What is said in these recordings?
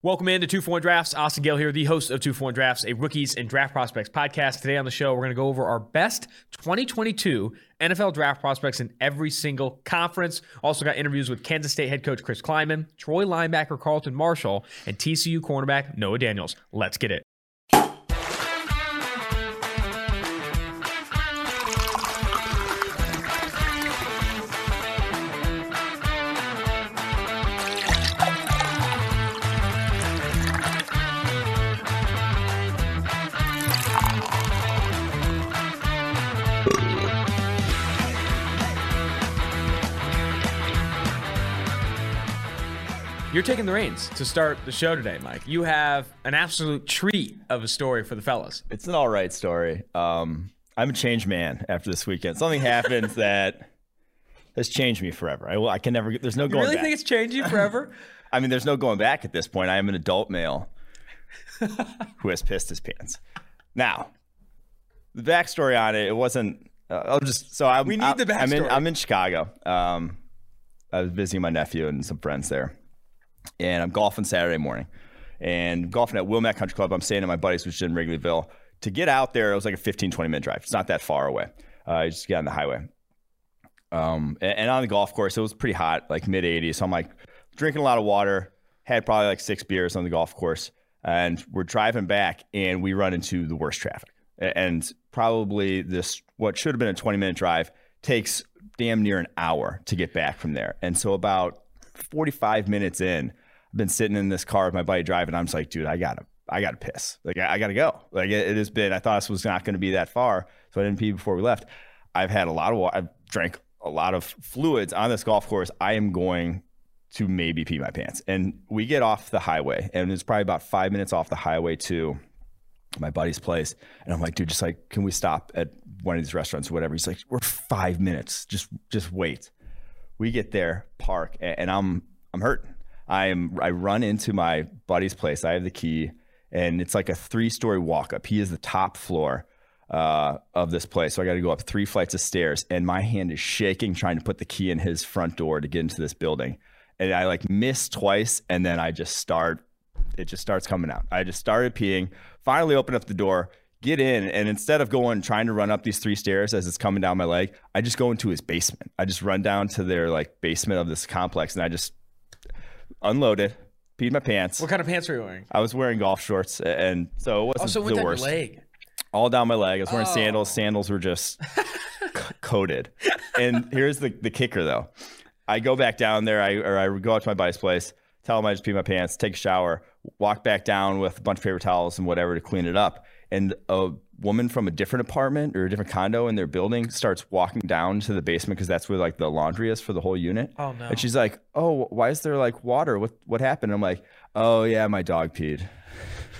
Welcome into 241 Drafts. Austin Gale here, the host of 241 Drafts, a rookies and draft prospects podcast. Today on the show, we're going to go over our best 2022 NFL draft prospects in every single conference. Also got interviews with Kansas State head coach Chris Klieman, Troy linebacker Carlton Martial, and TCU cornerback Noah Daniels. Let's get it. You're taking the reins to start the show today, Mike. You have an absolute treat of a story for the fellas. It's an all right story. I'm a changed man after this weekend. Something happened that has changed me forever. I can never. There's no going. You really think it's changed you forever? I mean, there's no going back at this point. I am an adult male who has pissed his pants. Now, the backstory on it. It wasn't. We need the backstory. I'm in Chicago. I was visiting my nephew and some friends there. And I'm golfing Saturday morning. And I'm golfing at Wilmette Country Club. I'm staying at my buddy's, which is in Wrigleyville. To get out there, it was like a 15, 20-minute drive. It's not that far away. I just got on the highway. And on the golf course, it was pretty hot, like mid-80s. So I'm like drinking a lot of water. Had probably like 6 beers on the golf course. And we're driving back, and we run into the worst traffic. And probably this, what should have been a 20-minute drive, takes damn near an hour to get back from there. And so about 45 minutes in, I've been sitting in this car with my buddy driving. I'm just like, dude, I gotta piss. Like, I gotta go. Like, it has been. I thought this was not going to be that far, so I didn't pee before we left. I've had a lot of water. I've drank a lot of fluids on this golf course. I am going to maybe pee my pants. And we get off the highway, and it's probably about 5 minutes off the highway to my buddy's place. And I'm like, dude, just like, can we stop at one of these restaurants or whatever? He's like, we're 5 minutes. Just wait. We get there, park, and I'm hurting. I run into my buddy's place. I have the key, and it's like a 3-story walk up. He is the top floor of this place, so I got to go up 3 flights of stairs, and my hand is shaking trying to put the key in his front door to get into this building. And I like miss twice, and then it just starts coming out. I just started peeing. Finally, open up the door, get in, and instead of trying to run up these 3 stairs as it's coming down my leg, I just go into his basement. I just run down to their like basement of this complex, and I just unloaded, peed my pants. What kind of pants were you wearing? I was wearing golf shorts, and so it wasn't the worst. Your leg? All down my leg. I was wearing sandals. Sandals were just coated. And here's the kicker, though. I go back down there, I go out to my buddy's place, tell him I just peed my pants, take a shower, walk back down with a bunch of paper towels and whatever to clean it up. And a woman from a different apartment or a different condo in their building starts walking down to the basement because that's where like the laundry is for the whole unit. Oh no! And she's like, "Oh, why is there like water? What happened?" And I'm like, "Oh yeah, my dog peed."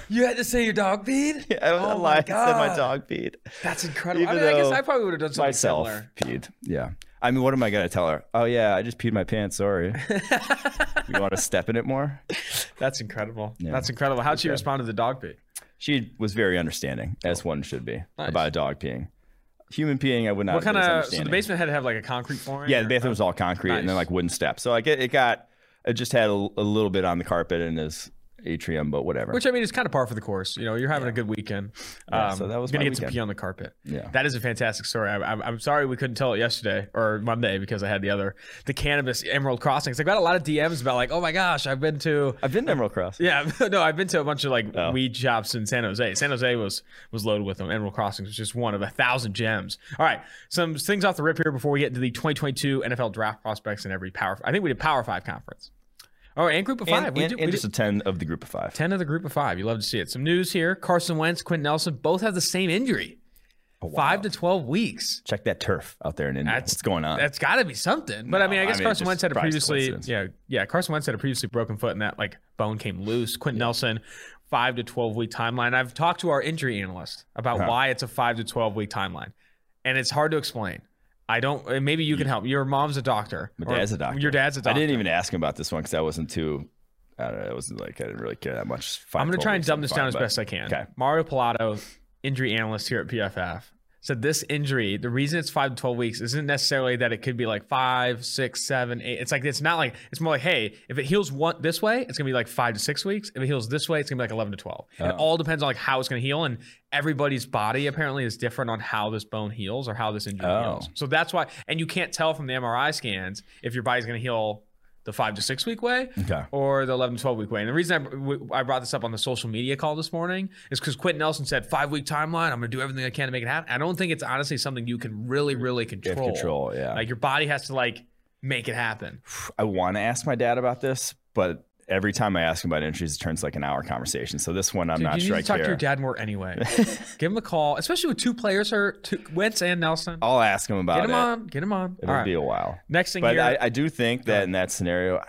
You had to say your dog peed? Yeah, I said my dog peed. That's incredible. Even I guess I probably would have done something similar. Myself peed. Yeah. I mean, what am I gonna tell her? Oh yeah, I just peed my pants. Sorry. You want to step in it more? That's incredible. Yeah. That's incredible. How'd she respond to the dog pee? She was very understanding, as one should be, about a dog peeing. Human peeing, I would not. What kind of? So the basement had to have like a concrete flooring. Yeah, the bathroom was all concrete and then like wooden steps. So like it just had a little bit on the carpet in his atrium, but whatever. Which I mean is kind of par for the course. You know, you're having a good weekend. Yeah, so that was gonna get to pee on the carpet. Yeah, that is a fantastic story. I'm sorry we couldn't tell it yesterday or Monday because I had the cannabis Emerald Crossings. I got a lot of DMs about like, oh my gosh, I've been to Emerald Crossing. Yeah, no, I've been to a bunch of like weed shops in San Jose. San Jose was loaded with them. Emerald Crossings was just one of 1,000 gems. All right, some things off the rip here before we get into the 2022 NFL draft prospects in every power. I think we did Power 5 conference. Oh, and Group of 5. We did 10 of the Group of 5. 10 of the Group of 5. You love to see it. Some news here. Carson Wentz, Quentin Nelson, both have the same injury. Oh, wow. 5 to 12 weeks. Check that turf out there in India. What's going on? That's got to be something. But no, I mean, Carson Wentz had a previously broken foot, and that like bone came loose. Quentin Nelson, 5 to 12 week timeline. I've talked to our injury analyst about why it's a 5 to 12 week timeline, and it's hard to explain. I don't. Maybe you can help. Your mom's a doctor. My dad's a doctor. Your dad's a doctor. I didn't even ask him about this one because I wasn't too. I don't know. It wasn't like I didn't really care that much. I'm going to try and dumb this down as best I can. Okay. Mario Pilato, injury analyst here at PFF, said this injury, the reason it's 5 to 12 weeks isn't necessarily that it could be like 5, 6, 7, 8. It's like, it's not like, it's more like, hey, if it heals one this way, it's going to be like 5 to 6 weeks. If it heals this way, it's going to be like 11 to 12. Oh. And it all depends on like how it's going to heal. And everybody's body apparently is different on how this bone heals or how this injury heals. So that's why, and you can't tell from the MRI scans if your body's going to heal the 5 to 6 week way or the 11 to 12 week way. And the reason I brought this up on the social media call this morning is because Quentin Nelson said 5 week timeline. I'm going to do everything I can to make it happen. I don't think it's honestly something you can really, control. Yeah. Like your body has to like make it happen. I want to ask my dad about this, but every time I ask him about injuries, it turns like an hour conversation. So this one, I'm not sure I care. You need to talk to your dad more anyway. Give him a call, especially with two players, Wentz and Nelson. I'll ask him about it. Get him on. It'll be a while. Next thing here. But I do think that in that scenario,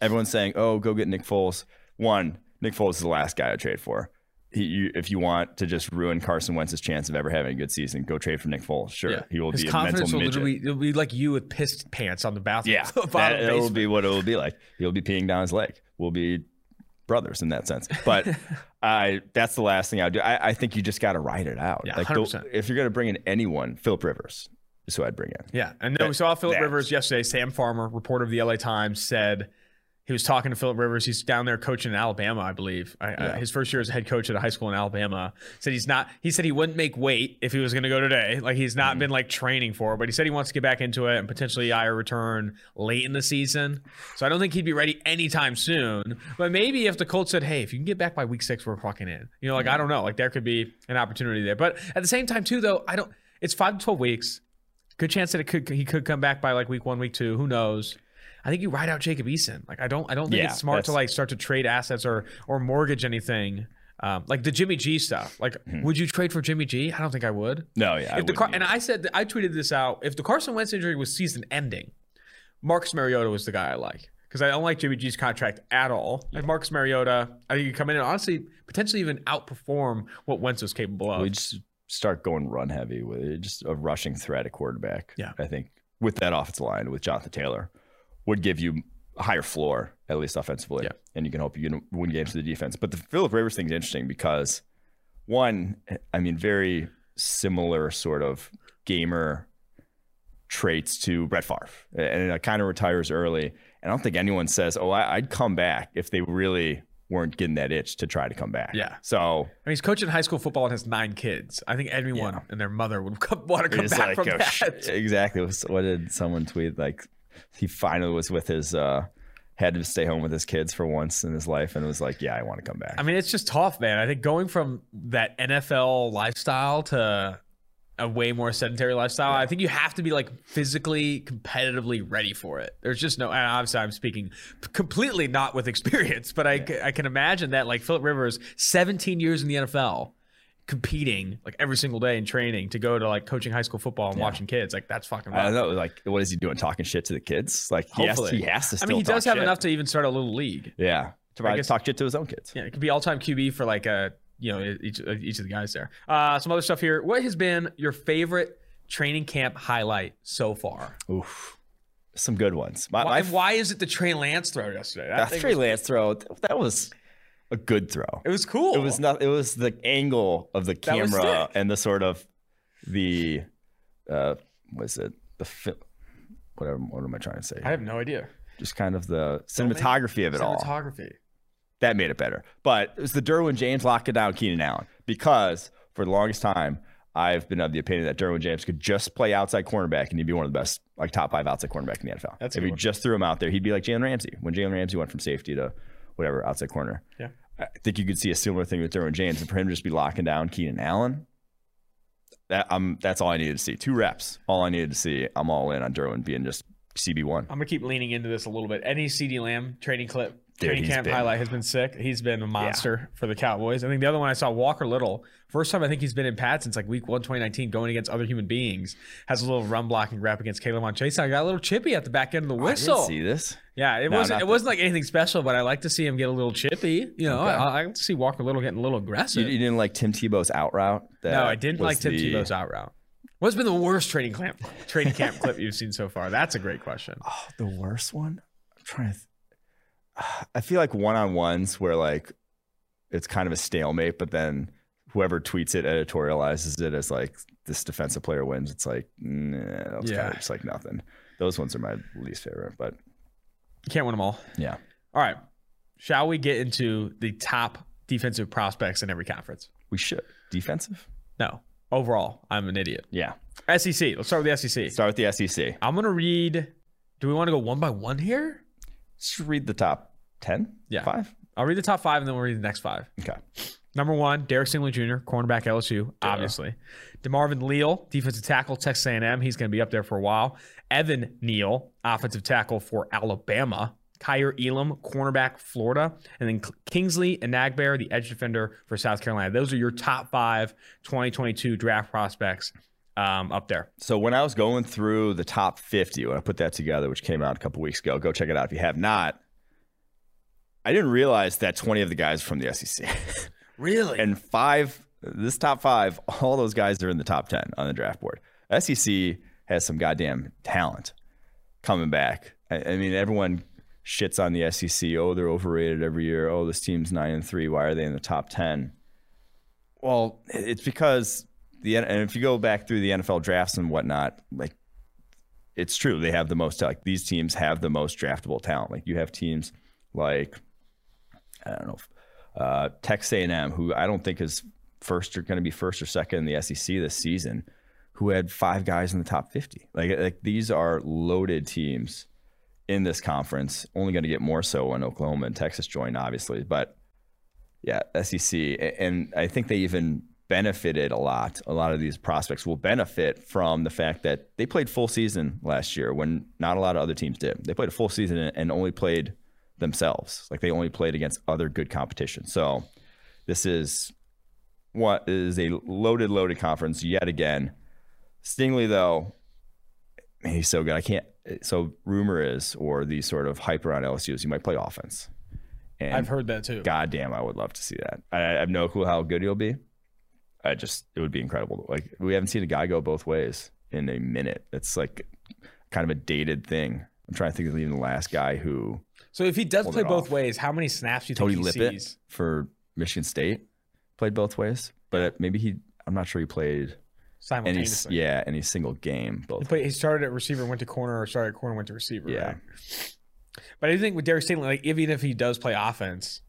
everyone's saying, oh, go get Nick Foles. One, Nick Foles is the last guy I trade for. If you want to just ruin Carson Wentz's chance of ever having a good season, go trade for Nick Foles. Sure, he will be a mental midget. It'll be like you with pissed pants on the bathroom. Yeah, that will be what it will be like. He'll be peeing down his leg. We'll be brothers in that sense. But that's the last thing I would do. I think you just got to ride it out. Yeah, like 100%. If you're going to bring in anyone, Philip Rivers is who I'd bring in. Yeah, and then we saw Philip Rivers yesterday. Sam Farmer, reporter of the LA Times, said he was talking to Philip Rivers. He's down there coaching in Alabama, I believe. His first year as a head coach at a high school in Alabama. Said he's not. He said he wouldn't make weight if he was going to go today. Like he's not been like training for it, but he said he wants to get back into it and potentially IR return late in the season. So I don't think he'd be ready anytime soon. But maybe if the Colts said, "Hey, if you can get back by week 6, we're fucking in." You know, like I don't know. Like there could be an opportunity there. But at the same time, too, though, I don't. It's 5 to 12 weeks. Good chance that he could come back by like week 1, week 2. Who knows? I think you ride out Jacob Eason. Like I don't think it's smart to like start to trade assets or mortgage anything. Like the Jimmy G stuff. Like would you trade for Jimmy G? I don't think I would. No, yeah. I tweeted this out. If the Carson Wentz injury was season ending, Marcus Mariota was the guy I like because I don't like Jimmy G's contract at all. Yeah. And Marcus Mariota, I think you come in and honestly potentially even outperform what Wentz was capable of. We just start going run heavy with it. Just a rushing threat at quarterback. Yeah, I think with that offensive line with Jonathan Taylor would give you a higher floor, at least offensively. Yeah. And you can hope you can win games through the defense. But the Philip Rivers thing is interesting because, one, I mean, very similar sort of gamer traits to Brett Favre. And it kind of retires early. And I don't think anyone says, oh, I'd come back if they really weren't getting that itch to try to come back. Yeah. So I mean, he's coaching high school football and has 9 kids. I think anyone and their mother would want to come back from that. Exactly. What did someone tweet? Like, he finally was with his had to stay home with his kids for once in his life and was like, yeah, I want to come back. I mean, it's just tough, man. I think going from that NFL lifestyle to a way more sedentary lifestyle, I think you have to be like physically competitively ready for it. There's just no, and obviously I'm speaking completely not with experience, but I can imagine that like Philip Rivers, 17 years in the NFL, competing like every single day in training to go to like coaching high school football and watching kids, like that's fucking rough. I don't know, like what is he doing, talking shit to the kids? Like he has to still, I mean, he does have shit enough to even start a little league to talk shit to his own kids. It could be all-time QB for like each of the guys there. Some other stuff here. What has been your favorite training camp highlight so far? Oof, some good ones. Why is it the Trey Lance throw yesterday? That was a good throw. It was cool. It was not. It was the angle of the camera and the sort of the whatever. What am I trying to say? I have no idea. Just kind of the cinematography of it all. Cinematography that made it better. But it was the Derwin James locking down Keenan Allen, because for the longest time I've been of the opinion that Derwin James could just play outside cornerback and he'd be one of the best, like top 5 outside cornerback in the NFL. If you just threw him out there, he'd be like Jalen Ramsey when Jalen Ramsey went from safety to whatever outside corner. Yeah. I think you could see a similar thing with Derwin James, and for him to just be locking down Keenan Allen, that's all I needed to see. 2 reps, all I needed to see. I'm all in on Derwin being just CB1. I'm gonna keep leaning into this a little bit. Any CeeDee Lamb training camp highlight has been sick. He's been a monster for the Cowboys. I think the other one I saw, Walker Little, first time I think he's been in pads since like week 1, 2019, going against other human beings, has a little run blocking rep against Caleb on Chase. I got a little chippy at the back end of the whistle. I didn't see this. Yeah, it wasn't like anything special, but I like to see him get a little chippy. You know, I like to see Walker Little getting a little aggressive. You didn't like Tim Tebow's out route? No, I didn't like Tim Tebow's out route. What's been the worst training camp clip you've seen so far? That's a great question. Oh, the worst one? I'm trying to I feel like one-on-ones where like it's kind of a stalemate, but then whoever tweets it editorializes it as like this defensive player wins, it's like, nah, that's kind of just like nothing. Those ones are my least favorite, but you can't win them all. Yeah. All right. Shall we get into the top defensive prospects in every conference? We should. Defensive? No. Overall, I'm an idiot. Yeah. SEC. Let's start with the SEC. Start with the SEC. I'm going to read. Do we want to go one by one here? Let's read the top 10? Yeah. 5? I'll read the top 5 and then we'll read the next 5. Okay. Number 1, Derek Stingley Jr., cornerback LSU, obviously. DeMarvin Leal, defensive tackle, Texas A&M. He's going to be up there for a while. Evan Neal, offensive tackle for Alabama. Kyer Elam, cornerback, Florida. And then Kingsley Enagbare, the edge defender for South Carolina. Those are your top 5 2022 draft prospects up there. So when I was going through the top 50, when I put that together, which came out a couple weeks ago, go check it out if you have not. I didn't realize that 20 of the guys are from the SEC. Really? And 5, this top 5, all those guys are in the top 10 on the draft board. SEC has some goddamn talent coming back. I mean, everyone shits on the SEC. Oh, they're overrated every year. Oh, this team's 9-3. Why are they in the top 10? Well, it's because and if you go back through the NFL drafts and whatnot, like, it's true. They have the most, like, these teams have the most draftable talent. Like, you have teams like, I don't know, Texas A&M, who I don't think is going to be first or second in the SEC this season, who had 5 guys in the top 50. Like these are loaded teams in this conference. Only going to get more so when Oklahoma and Texas join, obviously. But yeah, SEC, and I think they even benefited a lot. A lot of these prospects will benefit from the fact that they played full season last year when not a lot of other teams did. They played a full season and only played themselves. Like, they only played against other good competition. So this is what is a loaded conference yet again. Stingley, though, man, he's so good. I can't. So rumor is, or these sort of hype around LSU, is he might play offense. And I've heard that too. Goddamn, I would love to see that. I have no clue how good he'll be. It would be incredible. Like, we haven't seen a guy go both ways in a minute. It's like kind of a dated thing. I'm trying to think of even the last guy who. So if he does play both ways, how many snaps do you think he sees? For Michigan State played both ways, but maybe I'm not sure he played simultaneously. Any single game both. He started at receiver, went to corner, or started at corner, went to receiver. Yeah. Right? But I think with Derek Stingley, like, even if he does play offense,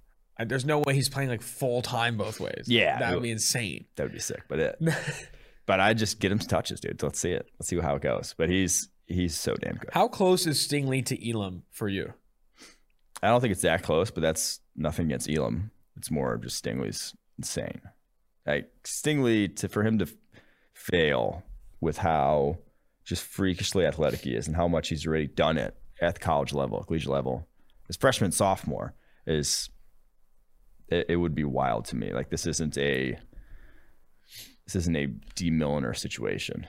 there's no way he's playing like full time both ways. Yeah, that would be insane. That would be sick. But I just get him to touches, dude. Let's see it. Let's see how it goes. But he's so damn good. How close is Stingley to Elam for you? I don't think it's that close, but that's nothing against Elam. It's more just Stingley's insane. Like, Stingley, for him to fail with how just freakishly athletic he is and how much he's already done it at the college level, collegiate level, his freshman, sophomore, it would be wild to me. Like, this isn't a D. Milliner situation.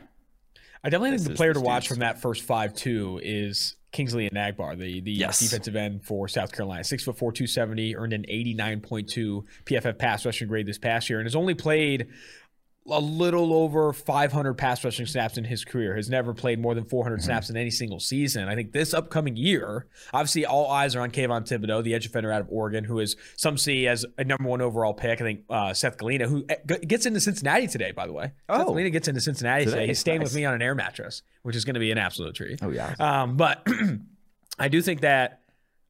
I definitely think the player to watch from that first 5-2 is Kingsley Enagbare, the defensive end for South Carolina. 6'4", 270, earned an 89.2 PFF pass rushing grade this past year, and has only played a little over 500 pass rushing snaps in his career. Has never played more than 400 snaps in any single season. I think this upcoming year, obviously all eyes are on Kayvon Thibodeaux, the edge defender out of Oregon, who is some see as a number 1 overall pick. I think Seth Galena, who gets into Cincinnati today, by the way. Oh. Seth Galena gets into Cincinnati today. He's staying with me on an air mattress, which is going to be an absolute treat. Oh, yeah. But I do think that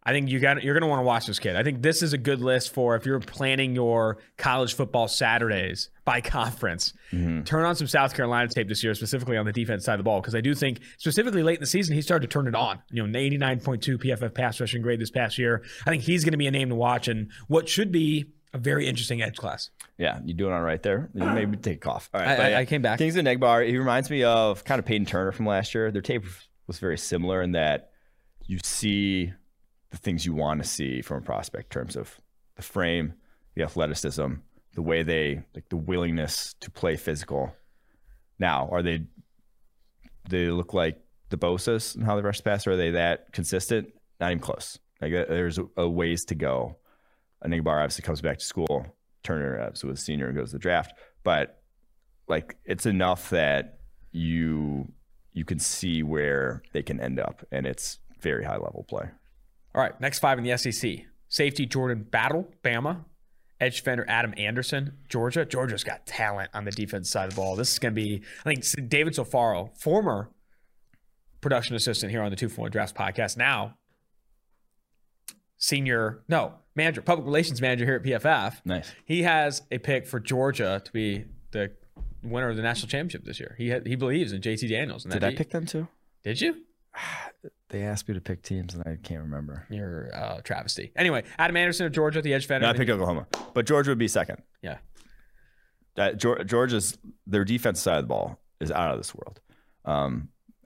you're going to want to watch this kid. I think this is a good list for if you're planning your college football Saturdays by conference. Mm-hmm. Turn on some South Carolina tape this year, specifically on the defense side of the ball, because I do think specifically late in the season, he started to turn it on. You know, 89.2 PFF pass rushing grade this past year. I think he's going to be a name to watch in what should be a very interesting edge class. Yeah, you're doing all right there. You maybe take off. All right, I came back. Kingsley Enagbare, he reminds me of kind of Peyton Turner from last year. Their tape was very similar in that you see the things you want to see from a prospect in terms of the frame, the athleticism, the way the willingness to play physical. Now, are they look like the Bosa's and how they rush the pass? Or are they that consistent? Not even close. Like, there's a ways to go. Enagbare obviously comes back to school. Turner obviously was a senior and goes to the draft, but like, it's enough that you can see where they can end up, and it's very high level play. All right, next 5 in the SEC. Safety Jordan Battle, Bama. edge defender Adam Anderson, Georgia. Georgia's got talent on the defense side of the ball. This is going to be, I think, David Sofaro, former production assistant here on the 241 Drafts podcast, now senior, no, manager, public relations manager here at PFF. Nice. He has a pick for Georgia to be the winner of the national championship this year. He believes in JT Daniels. And Did I pick them too? Did you? They asked me to pick teams and I can't remember. You're a travesty. Anyway, Adam Anderson of Georgia, the edge defender. No, I picked Oklahoma, but Georgia would be second. Yeah. Georgia's, their defense side of the ball is out of this world.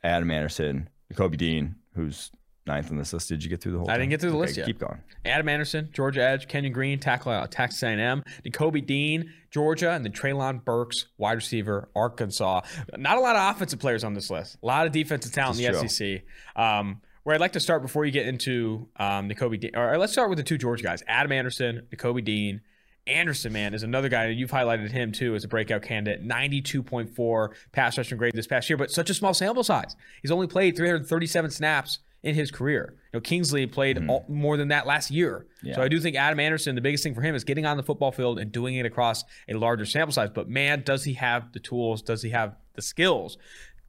Adam Anderson, Nakobe Dean, who's ninth on this list. Did you get through the whole I didn't get through the list yet. Keep going. Adam Anderson, Georgia edge, Kenyon Green, tackle out, Texas A&M, Nakobe Dean, Georgia, and then Treylon Burks, wide receiver, Arkansas. Not a lot of offensive players on this list. A lot of defensive talent in the SEC. Where I'd like to start before you get into Nakobe Dean, or let's start with the two Georgia guys, Adam Anderson, Nakobe Dean. Anderson, man, is another guy, and you've highlighted him too as a breakout candidate. 92.4 pass rushing grade this past year, but such a small sample size. He's only played 337 snaps in his career. You know, Kingsley played more than that last year. Yeah. So I do think Adam Anderson, the biggest thing for him is getting on the football field and doing it across a larger sample size. But man, does he have the tools? Does he have the skills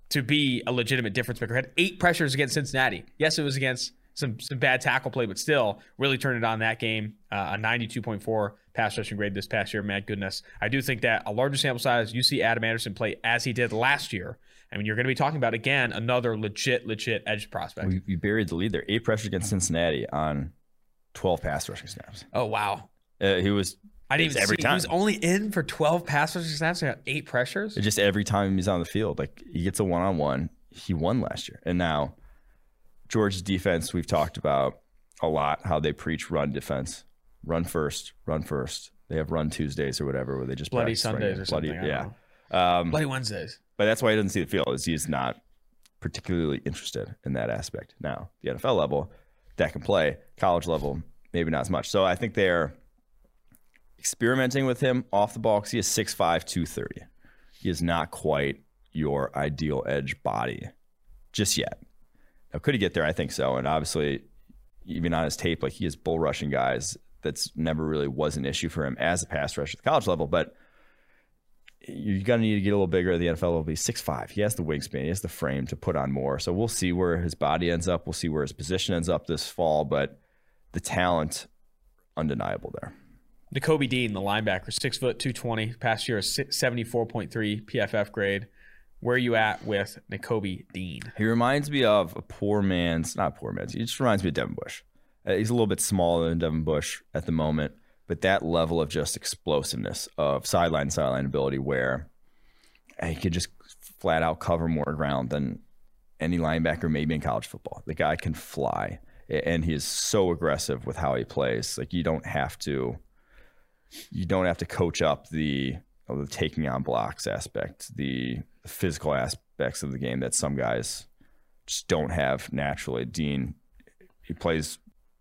to be a legitimate difference maker? Had 8 pressures against Cincinnati. Yes, it was against some bad tackle play, but still really turned it on that game. A 92.4 pass rushing grade this past year. Man, goodness. I do think that a larger sample size, you see Adam Anderson play as he did last year. I mean, you're going to be talking about, again, another legit edge prospect. Well, you buried the lead there. 8 pressures against Cincinnati on 12 pass rushing snaps. Oh, wow. He was He was only in for 12 pass rushing snaps and got 8 pressures? It's just every time he's on the field. Like, he gets a one-on-one. He won last year. And now, Georgia's defense, we've talked about a lot, how they preach run defense. Run first, run first. They have run Tuesdays or whatever where they just Bloody Sundays or something. Yeah. Bloody Wednesdays. But that's why he doesn't see the field, is he's not particularly interested in that aspect. Now, the NFL level, that can play. College level, maybe not as much. So I think they're experimenting with him off the ball because he is 6'5", 230. He is not quite your ideal edge body just yet. Now, could he get there? I think so. And obviously, even on his tape, like, he is bull rushing guys. That's never really was an issue for him as a pass rusher at the college level, but you're going to need to get a little bigger. The NFL will be 6'5". He has the wingspan. He has the frame to put on more. So we'll see where his body ends up. We'll see where his position ends up this fall. But the talent, undeniable there. Nakobe Dean, the linebacker, 6 foot, 220. Past year, 74.3 PFF grade. Where are you at with Nakobe Dean? He reminds me of a poor man's, not poor man's. He just reminds me of Devin Bush. He's a little bit smaller than Devin Bush at the moment. But that level of just explosiveness of sideline ability where he could just flat out cover more ground than any linebacker maybe in college football. The guy can fly, and he is so aggressive with how he plays. Like, you don't have to coach up the taking on blocks aspect, the physical aspects of the game that some guys just don't have naturally. Dean, he plays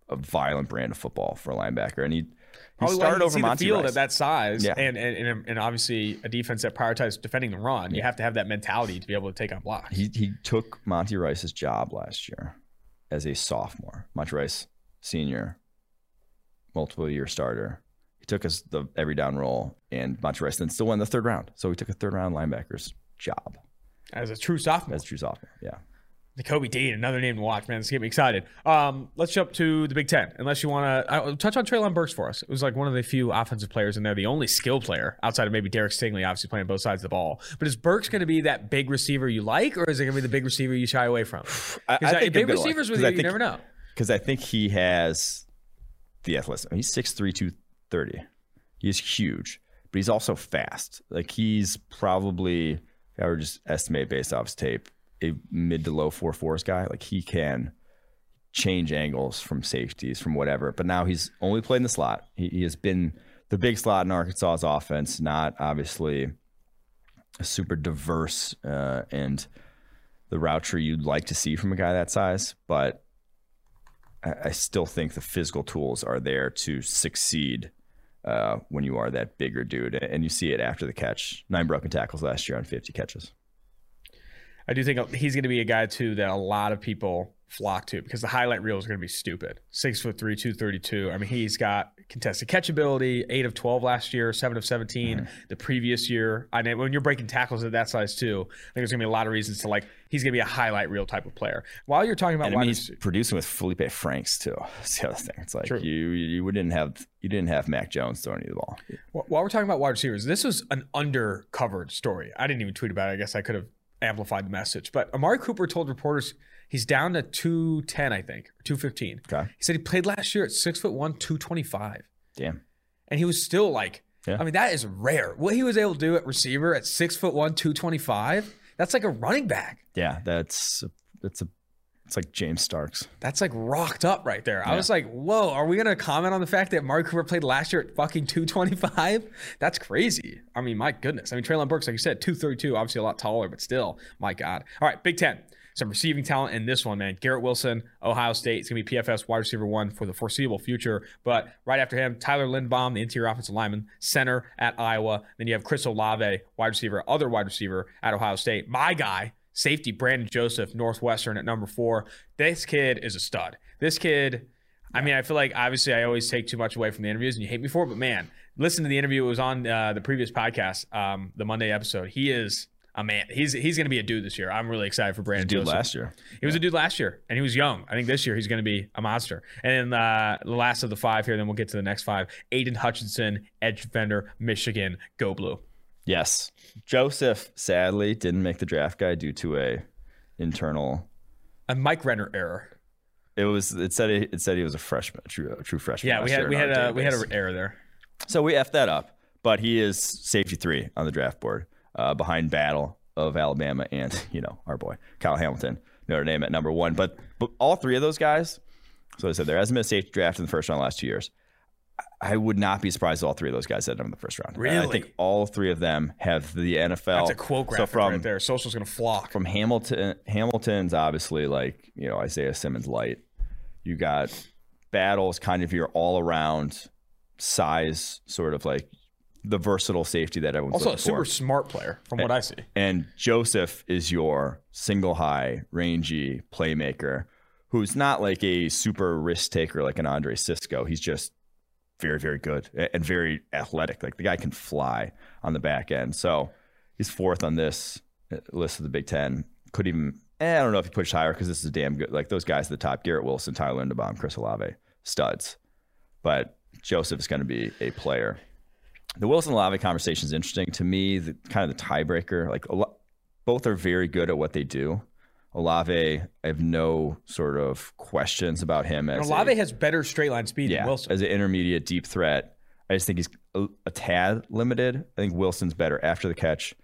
a violent brand of football for a linebacker, and he started over Monty the field Rice. At that size, yeah. and obviously a defense that prioritizes defending the run. Yeah. You have to have that mentality to be able to take on blocks. He took Monty Rice's job last year as a sophomore. Monty Rice, senior, multiple-year starter. He took us the every down role, and Monty Rice then still won the third round. So he took a third-round linebacker's job. As a true sophomore, yeah. Nakobe Dean, another name to watch, man. This is getting me excited. Let's jump to the Big Ten. Unless you want to touch on Treylon Burks for us. It was like one of the few offensive players in there, the only skill player outside of maybe Derek Stingley, obviously playing both sides of the ball. But is Burks going to be that big receiver you like, or is it going to be the big receiver you shy away from? I think big receivers, you never know. Because I think he has the athleticism. He's 6'3", 230. He's huge, but he's also fast. Like, he's probably, I would just estimate based off his tape, a mid to low 4.4s guy. Like, he can change angles from safeties, from whatever. But now he's only played in the slot. He has been the big slot in Arkansas's offense, not obviously a super diverse and the route tree you'd like to see from a guy that size. But I still think the physical tools are there to succeed when you are that bigger dude. And you see it after the catch. 9 broken tackles last year on 50 catches. I do think he's going to be a guy, too, that a lot of people flock to, because the highlight reel is going to be stupid. 6'3", 232. I mean, he's got contested catchability, 8 of 12 last year, 7 of 17 the previous year. I mean, when you're breaking tackles at that size too, I think there's going to be a lot of reasons to like, he's going to be a highlight reel type of player. While you're talking about, and I mean, he's producing with Felipe Franks too. That's the other thing. It's like you didn't have Mac Jones throwing you the ball. While we're talking about wide receivers, this was an undercovered story. I didn't even tweet about it. I guess I could have amplified the message. But Amari Cooper told reporters he's down to 210, I think, 215. Okay. He said he played last year at 6'1", 225. Damn. And he was still like, yeah. I mean, that is rare. What he was able to do at receiver at 6'1", 225, that's like a running back. Yeah, it's like James Starks. That's like rocked up right there. Yeah. I was like, whoa, are we going to comment on the fact that Amari Cooper played last year at fucking 225? That's crazy. I mean, my goodness. I mean, Treylon Burks, like you said, 232, obviously a lot taller, but still, my God. All right, Big Ten. Some receiving talent in this one, man. Garrett Wilson, Ohio State. It's going to be PFF's wide receiver one for the foreseeable future. But right after him, Tyler Linderbaum, the interior offensive lineman, center at Iowa. Then you have Chris Olave, other wide receiver at Ohio State. My guy, safety Brandon Joseph, Northwestern at number 4. This kid is a stud. This kid, I mean, I feel like obviously I always take too much away from the interviews and you hate me for it, but man, listen to the interview. It was on the previous podcast, the Monday episode. He is... Oh, man, he's going to be a dude this year. I'm really excited for Brandon Joseph. Last year. He was a dude last year, and he was young. I think this year he's going to be a monster. And then the last of the 5 here, then we'll get to the next 5. Aidan Hutchinson, edge defender, Michigan, go blue. Yes. Joseph, sadly, didn't make the draft guide due to an internal... A Mike Renner error. It said he was a freshman, a true freshman. Yeah, we had an error there. So we F'd that up, but he is safety 3 on the draft board. Behind Battle of Alabama and, you know, our boy, Kyle Hamilton, Notre Dame at number 1. But all 3 of those guys, so I said there hasn't been a safety draft in the first round the last 2 years. I would not be surprised if all 3 of those guys ended up in the first round. Really? I think all 3 of them have the NFL. That's a quote graphic right there. Social's going to flock. From Hamilton's obviously like, you know, Isaiah Simmons light. You got Battle's kind of your all-around size sort of like, the versatile safety that everyone's also looking for. Also a super smart player from what I see. And Joseph is your single high, rangy playmaker who's not like a super risk taker like an Andre Sisco. He's just very, very good and very athletic. Like the guy can fly on the back end. So he's 4th on this list of the Big Ten. Could even, I don't know if he pushed higher because this is a damn good, like those guys at the top, Garrett Wilson, Tyler Linderbaum, Chris Olave, studs. But Joseph is going to be a player. The Wilson-Olave conversation is interesting. To me, the kind of the tiebreaker, like both are very good at what they do. Olave, I have no sort of questions about him. Olave has better straight line speed than Wilson. As an intermediate deep threat, I just think he's a tad limited. I think Wilson's better after the catch,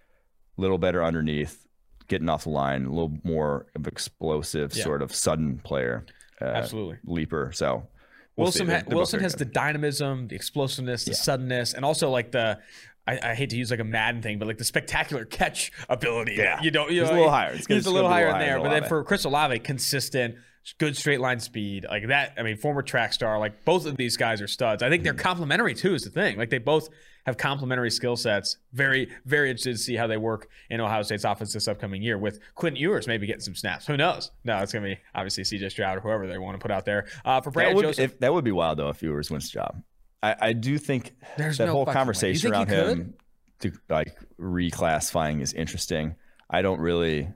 a little better underneath, getting off the line, a little more of explosive sort of sudden player. Absolutely. Leaper, so... Wilson has the dynamism, the explosiveness, the suddenness, and also like the, I hate to use like a Madden thing, but like the spectacular catch ability. Yeah. He's a little higher. He's a little higher in there. But then for Chris Olave, consistent, good straight line speed like that. I mean, former track star, like both of these guys are studs. I think they're complementary too is the thing. Like they both have complementary skill sets. Very, very interested to see how they work in Ohio State's offense this upcoming year with Quinn Ewers maybe getting some snaps. Who knows? No, it's going to be obviously C.J. Stroud or whoever they want to put out there. For Brandon Joseph. That would be wild, though, if Ewers wins the job. I do think whole conversation around him to like reclassifying is interesting. I don't really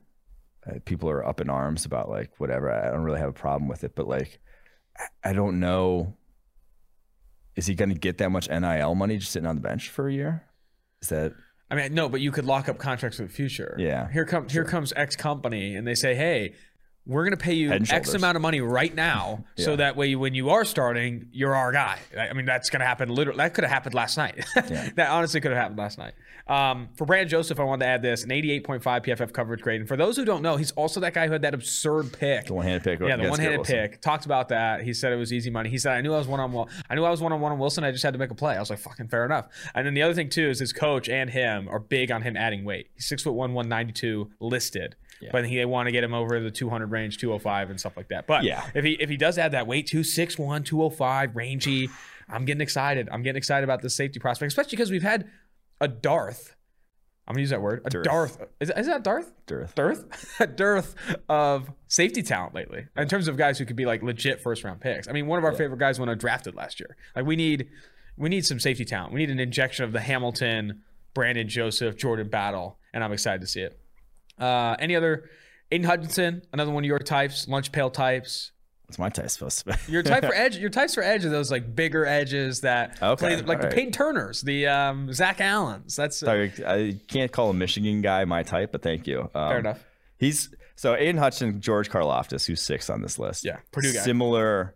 people are up in arms about like whatever. I don't really have a problem with it, but like I don't know. Is he going to get that much NIL money just sitting on the bench for a year? Is that? I mean, no, but you could lock up contracts for the future. Yeah. Here comes X company, and they say, hey, we're going to pay you X amount of money right now, so that way when you are starting, you're our guy. I mean, that's going to happen literally. That could have happened last night. That honestly could have happened last night. For Brandon Joseph, I wanted to add this, an 88.5 PFF coverage grade. And for those who don't know, he's also that guy who had that absurd pick. The one-handed pick. Yeah, the one-handed pick. Talked about that. He said it was easy money. He said, I knew I was one-on-one on Wilson. I just had to make a play. I was like, fucking fair enough. And then the other thing, too, is his coach and him are big on him adding weight. He's 6'1", 192 listed. Yeah. But they want to get him over the 200 range, 205 and stuff like that. But if he does add that weight, 261, 205, rangy, I'm getting excited. I'm getting excited about the safety prospect, especially because we've had a Darth I'm gonna use that word. A dearth of safety talent lately in terms of guys who could be like legit first round picks. I mean, one of our favorite guys went undrafted last year. Like we need some safety talent. We need an injection of the Hamilton, Brandon Joseph, Jordan Battle, and I'm excited to see it. Any other? Aidan Hutchinson, another one of your types, lunch pail types. What's my type supposed to be? Your type for edge. Your types for edge are those like bigger edges that play like the Peyton Turners, the Zach Allens. That's I can't call a Michigan guy my type, but thank you. Fair enough. He's so Aidan Hutchinson, George Karlaftis, who's 6th on this list. Yeah, Purdue guy. Similar,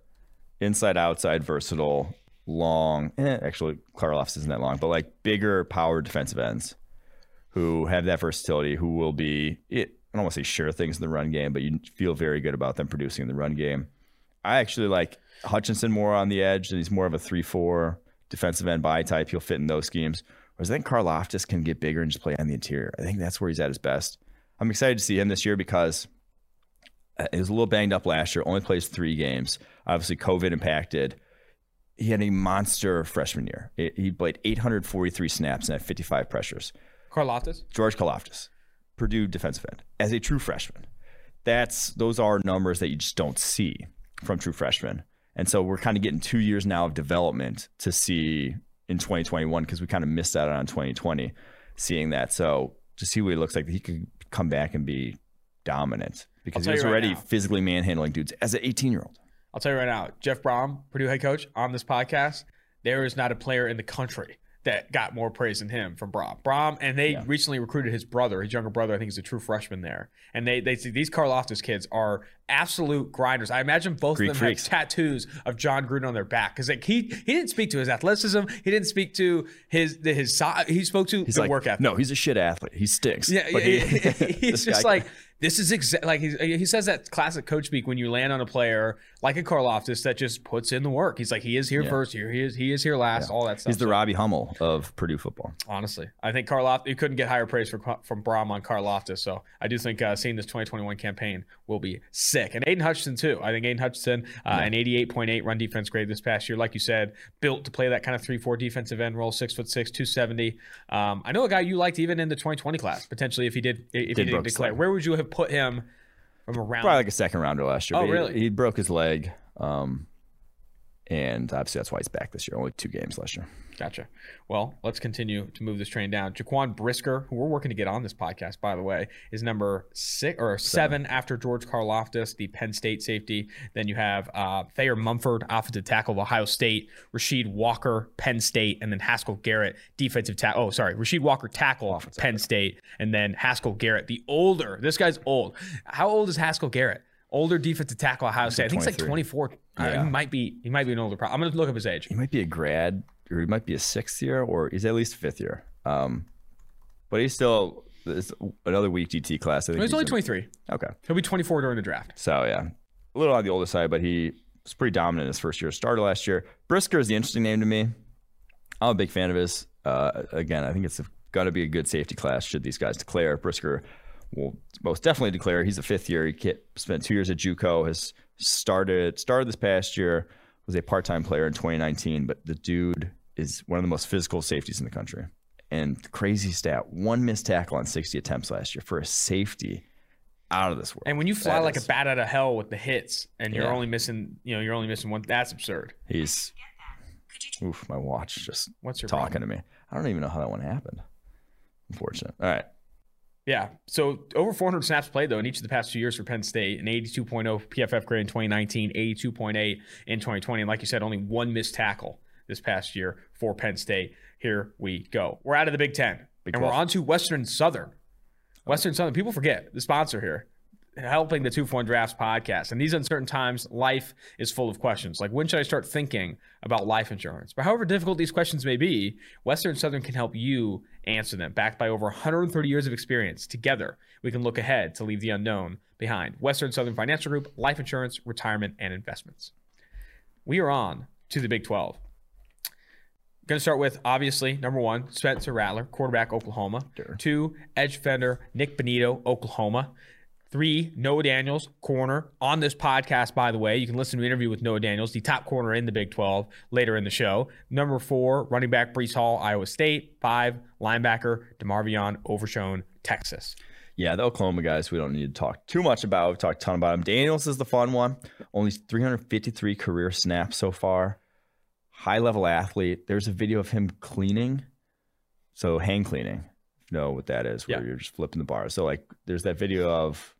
inside outside, versatile, long. Actually, Karlaftis isn't that long, but like bigger, power defensive ends who have that versatility, who will be I don't want to say sure things in the run game, but you feel very good about them producing in the run game. I actually like Hutchinson more on the edge, and he's more of a 3-4 defensive end by type. He'll fit in those schemes. Whereas I think Karlaftis can get bigger and just play on the interior. I think that's where he's at his best. I'm excited to see him this year because he was a little banged up last year, only plays 3 games. Obviously, COVID impacted. He had a monster freshman year. He played 843 snaps and had 55 pressures. Karlaftis? George Karlaftis, Purdue defensive end, as a true freshman. Those are numbers that you just don't see from true freshmen. And so we're kind of getting 2 years now of development to see in 2021, because we kind of missed out on 2020 seeing that. So to see what it looks like, he could come back and be dominant because he was already physically manhandling dudes as an 18-year-old. I'll tell you right now, Jeff Brom, Purdue head coach, on this podcast, there is not a player in the country that got more praise than him from Brom. And they recently recruited his brother, his younger brother, I think is a true freshman there. And they see these Karlaftis kids are absolute grinders. I imagine both of them have tattoos of John Gruden on their back. Because like he didn't speak to his athleticism. He didn't speak to his size. He spoke to his work ethic. No, he's a shit athlete. He stinks. Yeah, but he's just like, this is exactly like he says that classic coach speak when you land on a player like a Karlaftis that just puts in the work. He's like, he is here first, here he is here last, all that stuff. He's the Robbie Hummel of Purdue football. Honestly, I think Karlaftis, you couldn't get higher praise from Brom on Karlaftis. So I do think seeing this 2021 campaign will be sick. And Aidan Hutchinson too. I think Aidan Hutchinson, an 88.8 run defense grade this past year, like you said, built to play that kind of 3-4 defensive end role, 6'6", 270. I know a guy you liked even in the 2020 class potentially if he didn't declare. Where would you have put him from around? Probably like a second rounder last year. Oh, really? He broke his leg, and obviously that's why he's back this year. Only 2 games last year. Gotcha. Well, let's continue to move this train down. Jaquan Brisker, who we're working to get on this podcast, by the way, is number 7 after George Karlaftis, the Penn State safety. Then you have Thayer Mumford, offensive tackle of Ohio State, Rasheed Walker, Penn State, and then Haskell Garrett, defensive tackle. Oh, sorry, Rasheed Walker, tackle, Penn State, and then Haskell Garrett, the older. This guy's old. How old is Haskell Garrett? Older defensive tackle, Ohio State. I think he's like 24. Yeah. He might be an older. I'm going to look up his age. He might be a grad, or he might be a 6th year, or he's at least 5th year. But he's still another weak GT class. I think he's only 23. Okay. He'll be 24 during the draft. So, yeah. A little on the older side, but he was pretty dominant his first year. Starter last year. Brisker is the interesting name to me. I'm a big fan of his. Again, I think it's got to be a good safety class should these guys declare. Brisker will most definitely declare. He's a 5th year. He spent 2 years at JUCO, has started this past year, was a part-time player in 2019, but the dude is one of the most physical safeties in the country. And crazy stat, 1 missed tackle on 60 attempts last year for a safety, out of this world. And when you fly like a bat out of hell with the hits and you're only missing, you're only missing one, that's absurd. He's, oof, my watch just What's your problem? I don't even know how that one happened. Unfortunate. All right. Yeah, so over 400 snaps played, though, in each of the past 2 years for Penn State, an 82.0 PFF grade in 2019, 82.8 in 2020. And like you said, only 1 missed tackle this past year for Penn State. Here we go. We're out of the Big Ten, and we're on to Western Southern. Western Southern, people forget the sponsor here, helping the 2-for-1 Drafts podcast. In these uncertain times, life is full of questions. Like, when should I start thinking about life insurance? But however difficult these questions may be, Western Southern can help you answer them. Backed by over 130 years of experience, together we can look ahead to leave the unknown behind. Western Southern Financial Group, life insurance, retirement, and investments. We are on to the Big 12. Going to start with, obviously, number 1, Spencer Rattler, quarterback, Oklahoma. Sure. 2, edge defender Nick Benito, Oklahoma. 3, Noah Daniels, corner, on this podcast, by the way. You can listen to an interview with Noah Daniels, the top corner in the Big 12, later in the show. Number 4, running back Breece Hall, Iowa State. 5, linebacker DeMarvion Overshown, Texas. Yeah, the Oklahoma guys we don't need to talk too much about. We've talked a ton about them. Daniels is the fun one. Only 353 career snaps so far. High-level athlete. There's a video of him cleaning. So hang cleaning. You know what that is, where you're just flipping the bar. So, like, there's that video of...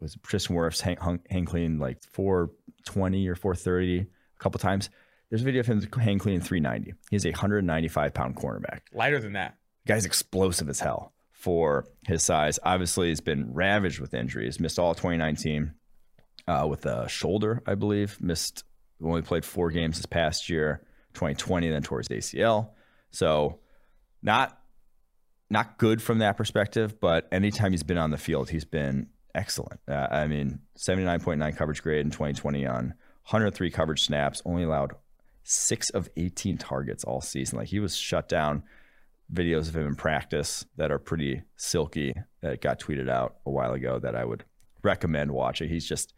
was Tristan Wirfs hang clean like 420 or 430 a couple times. There's a video of him hang clean 390. He's a 195-pound cornerback. Lighter than that. The guy's explosive as hell for his size. Obviously, he's been ravaged with injuries. Missed all 2019 with a shoulder, I believe. Missed, only played 4 games this past year, 2020, then tore his ACL. So not good from that perspective, but anytime he's been on the field, he's been excellent. I mean, 79.9 coverage grade in 2020 on 103 coverage snaps, only allowed 6 of 18 targets all season. Like, he was shut down. Videos of him in practice that are pretty silky that got tweeted out a while ago that I would recommend watching. He's just,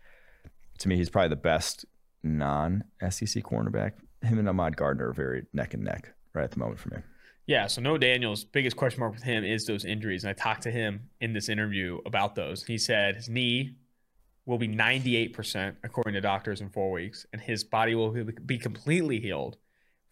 to me, he's probably the best non-SEC cornerback. Him and Ahmad Gardner are very neck and neck right at the moment for me. Yeah, so Noah Daniels, biggest question mark with him is those injuries. And I talked to him in this interview about those. He said his knee will be 98%, according to doctors, in 4 weeks. And his body will be completely healed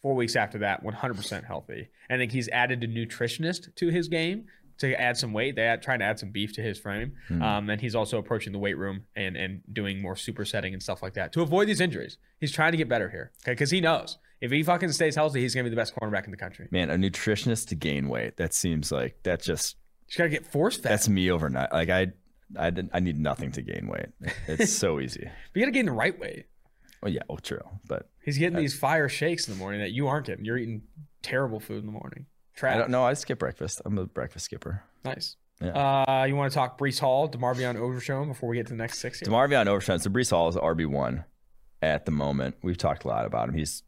4 weeks after that, 100% healthy. I think he's added a nutritionist to his game to add some weight. They're trying to add some beef to his frame. And he's also approaching the weight room and doing more supersetting and stuff like that to avoid these injuries. He's trying to get better here, okay? Because he knows. If he fucking stays healthy, he's going to be the best cornerback in the country. Man, a nutritionist to gain weight. That seems like that just... You got to get force-fed. That's me overnight. Like, I need nothing to gain weight. It's so easy. But you got to gain the right weight. Oh, yeah. Oh, true. But he's getting these fire shakes in the morning that you aren't getting. You're eating terrible food in the morning. Trash. I don't know. I skip breakfast. I'm a breakfast skipper. Nice. Yeah. You want to talk Breece Hall, DeMarvion Overshown before we get to the next 6 years? DeMarvion Overshown. So Breece Hall is RB1 at the moment. We've talked a lot about him. He's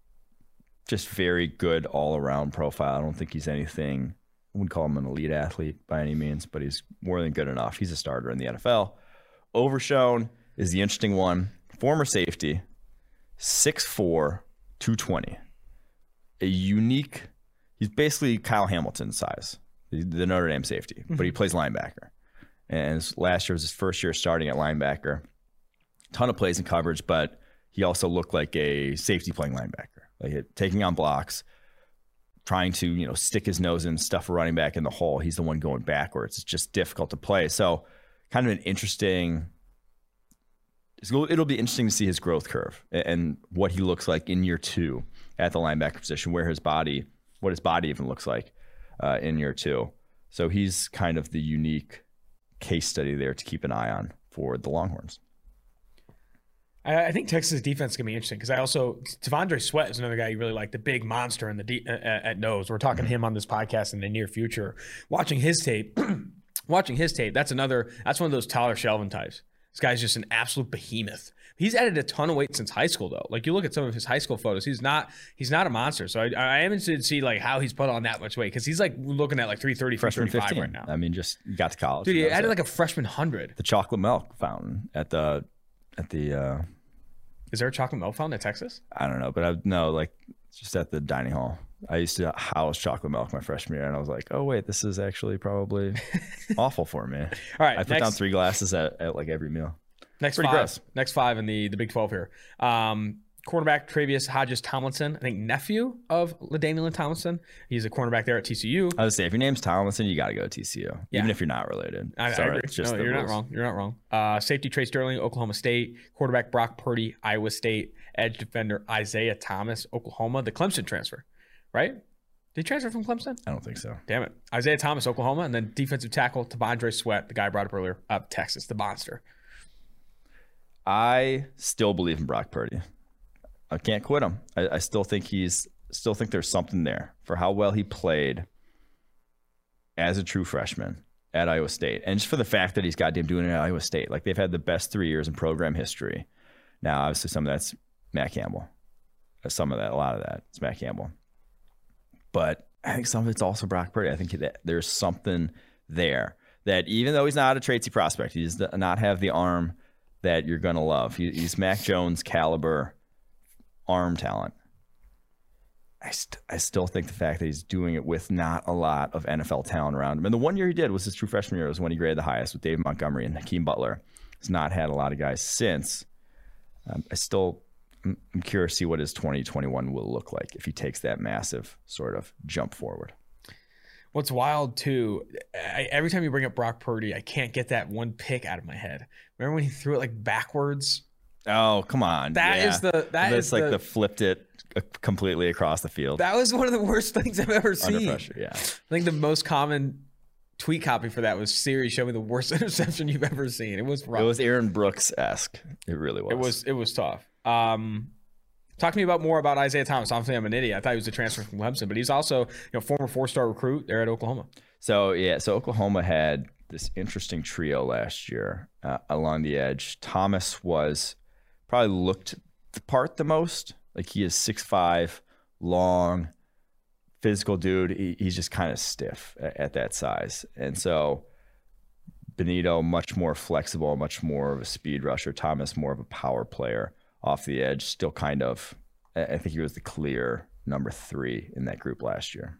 just very good all-around profile. I don't think he's anything, I wouldn't call him an elite athlete by any means, but he's more than good enough. He's a starter in the NFL. Overshown is the interesting one. Former safety, 6'4", 220. A unique, he's basically Kyle Hamilton's size, the Notre Dame safety, but he plays linebacker. And last year was his first year starting at linebacker. Ton of plays in coverage, but he also looked like a safety playing linebacker. Like taking on blocks, trying to, you know, stick his nose in, stuff a running back in the hole. He's the one going backwards. It's just difficult to play. So kind of an interesting, it'll be interesting to see his growth curve and what he looks like in year 2 at the linebacker position, where his body, what his body even looks like in year 2. So he's kind of the unique case study there to keep an eye on for the Longhorns. I think Texas defense is going to be interesting because I also – Devondre Sweat is another guy you really like, the big monster in the at nose. We're talking him on this podcast in the near future. Watching his tape, that's one of those Tyler Shelvin types. This guy's just an absolute behemoth. He's added a ton of weight since high school, though. Like, you look at some of his high school photos, he's not a monster. So I am interested to see, like, how he's put on that much weight because he's, like, looking at, like, 330, freshman 335 right now. I mean, just got to college. Dude, he added, like, a freshman 100. The chocolate milk fountain at the – is there a chocolate milk fountain in Texas? I don't know, but just at the dining hall. I used to house chocolate milk my freshman year, and I was like, oh wait, this is actually probably awful for me. All right, I put down 3 glasses at like every meal. Next five in the Big 12 here. Cornerback Trevius Hodges-Tomlinson, I think nephew of LaDainian Tomlinson. He's a cornerback there at TCU. I would say if your name's Tomlinson, you got to go to TCU, even if you're not related. I agree. Just you're rules. Not wrong. You're not wrong. Safety Trey Sterling, Oklahoma State. Quarterback Brock Purdy, Iowa State. Edge defender Isaiah Thomas, Oklahoma. The Clemson transfer, right? Did he transfer from Clemson? I don't think so. Damn it. Isaiah Thomas, Oklahoma. And then defensive tackle Devondre Sweat, the guy I brought up earlier, up Texas, the monster. I still believe in Brock Purdy. I can't quit him. I still think there's something there for how well he played as a true freshman at Iowa State. And just for the fact that he's goddamn doing it at Iowa State. Like, they've had the best 3 years in program history. Now, obviously, some of that's Matt Campbell. A lot of that is Matt Campbell. But I think some of it's also Brock Purdy. I think that there's something there that even though he's not a traitsy prospect, he does not have the arm that you're going to love. He's Mac Jones caliber arm talent. I still think the fact that he's doing it with not a lot of NFL talent around him. And the one year he did was his true freshman year. It was when he graded the highest with Dave Montgomery and Hakeem Butler. He's not had a lot of guys since. I'm curious to see what his 2021 will look like if he takes that massive sort of jump forward. What's wild, too, every time you bring up Brock Purdy, I can't get that one pick out of my head. Remember when he threw it like backwards? Oh, come on. That's like the flipped it completely across the field. That was one of the worst things I've ever seen. Under pressure, yeah. I think the most common tweet copy for that was, "Siri, show me the worst interception you've ever seen." It was rough. It was Aaron Brooks-esque. It really was. It was tough. Talk to me more about Isaiah Thomas. Obviously, I'm an idiot. I thought he was a transfer from Clemson, but he's also, you know, former four-star recruit there at Oklahoma. So Oklahoma had this interesting trio last year along the edge. Thomas was probably looked the part the most. Like, he is 6'5", long, physical dude. He's just kind of stiff at that size. And so Benito, much more flexible, much more of a speed rusher. Thomas, more of a power player off the edge, still kind of, I think he was the clear number 3 in that group last year.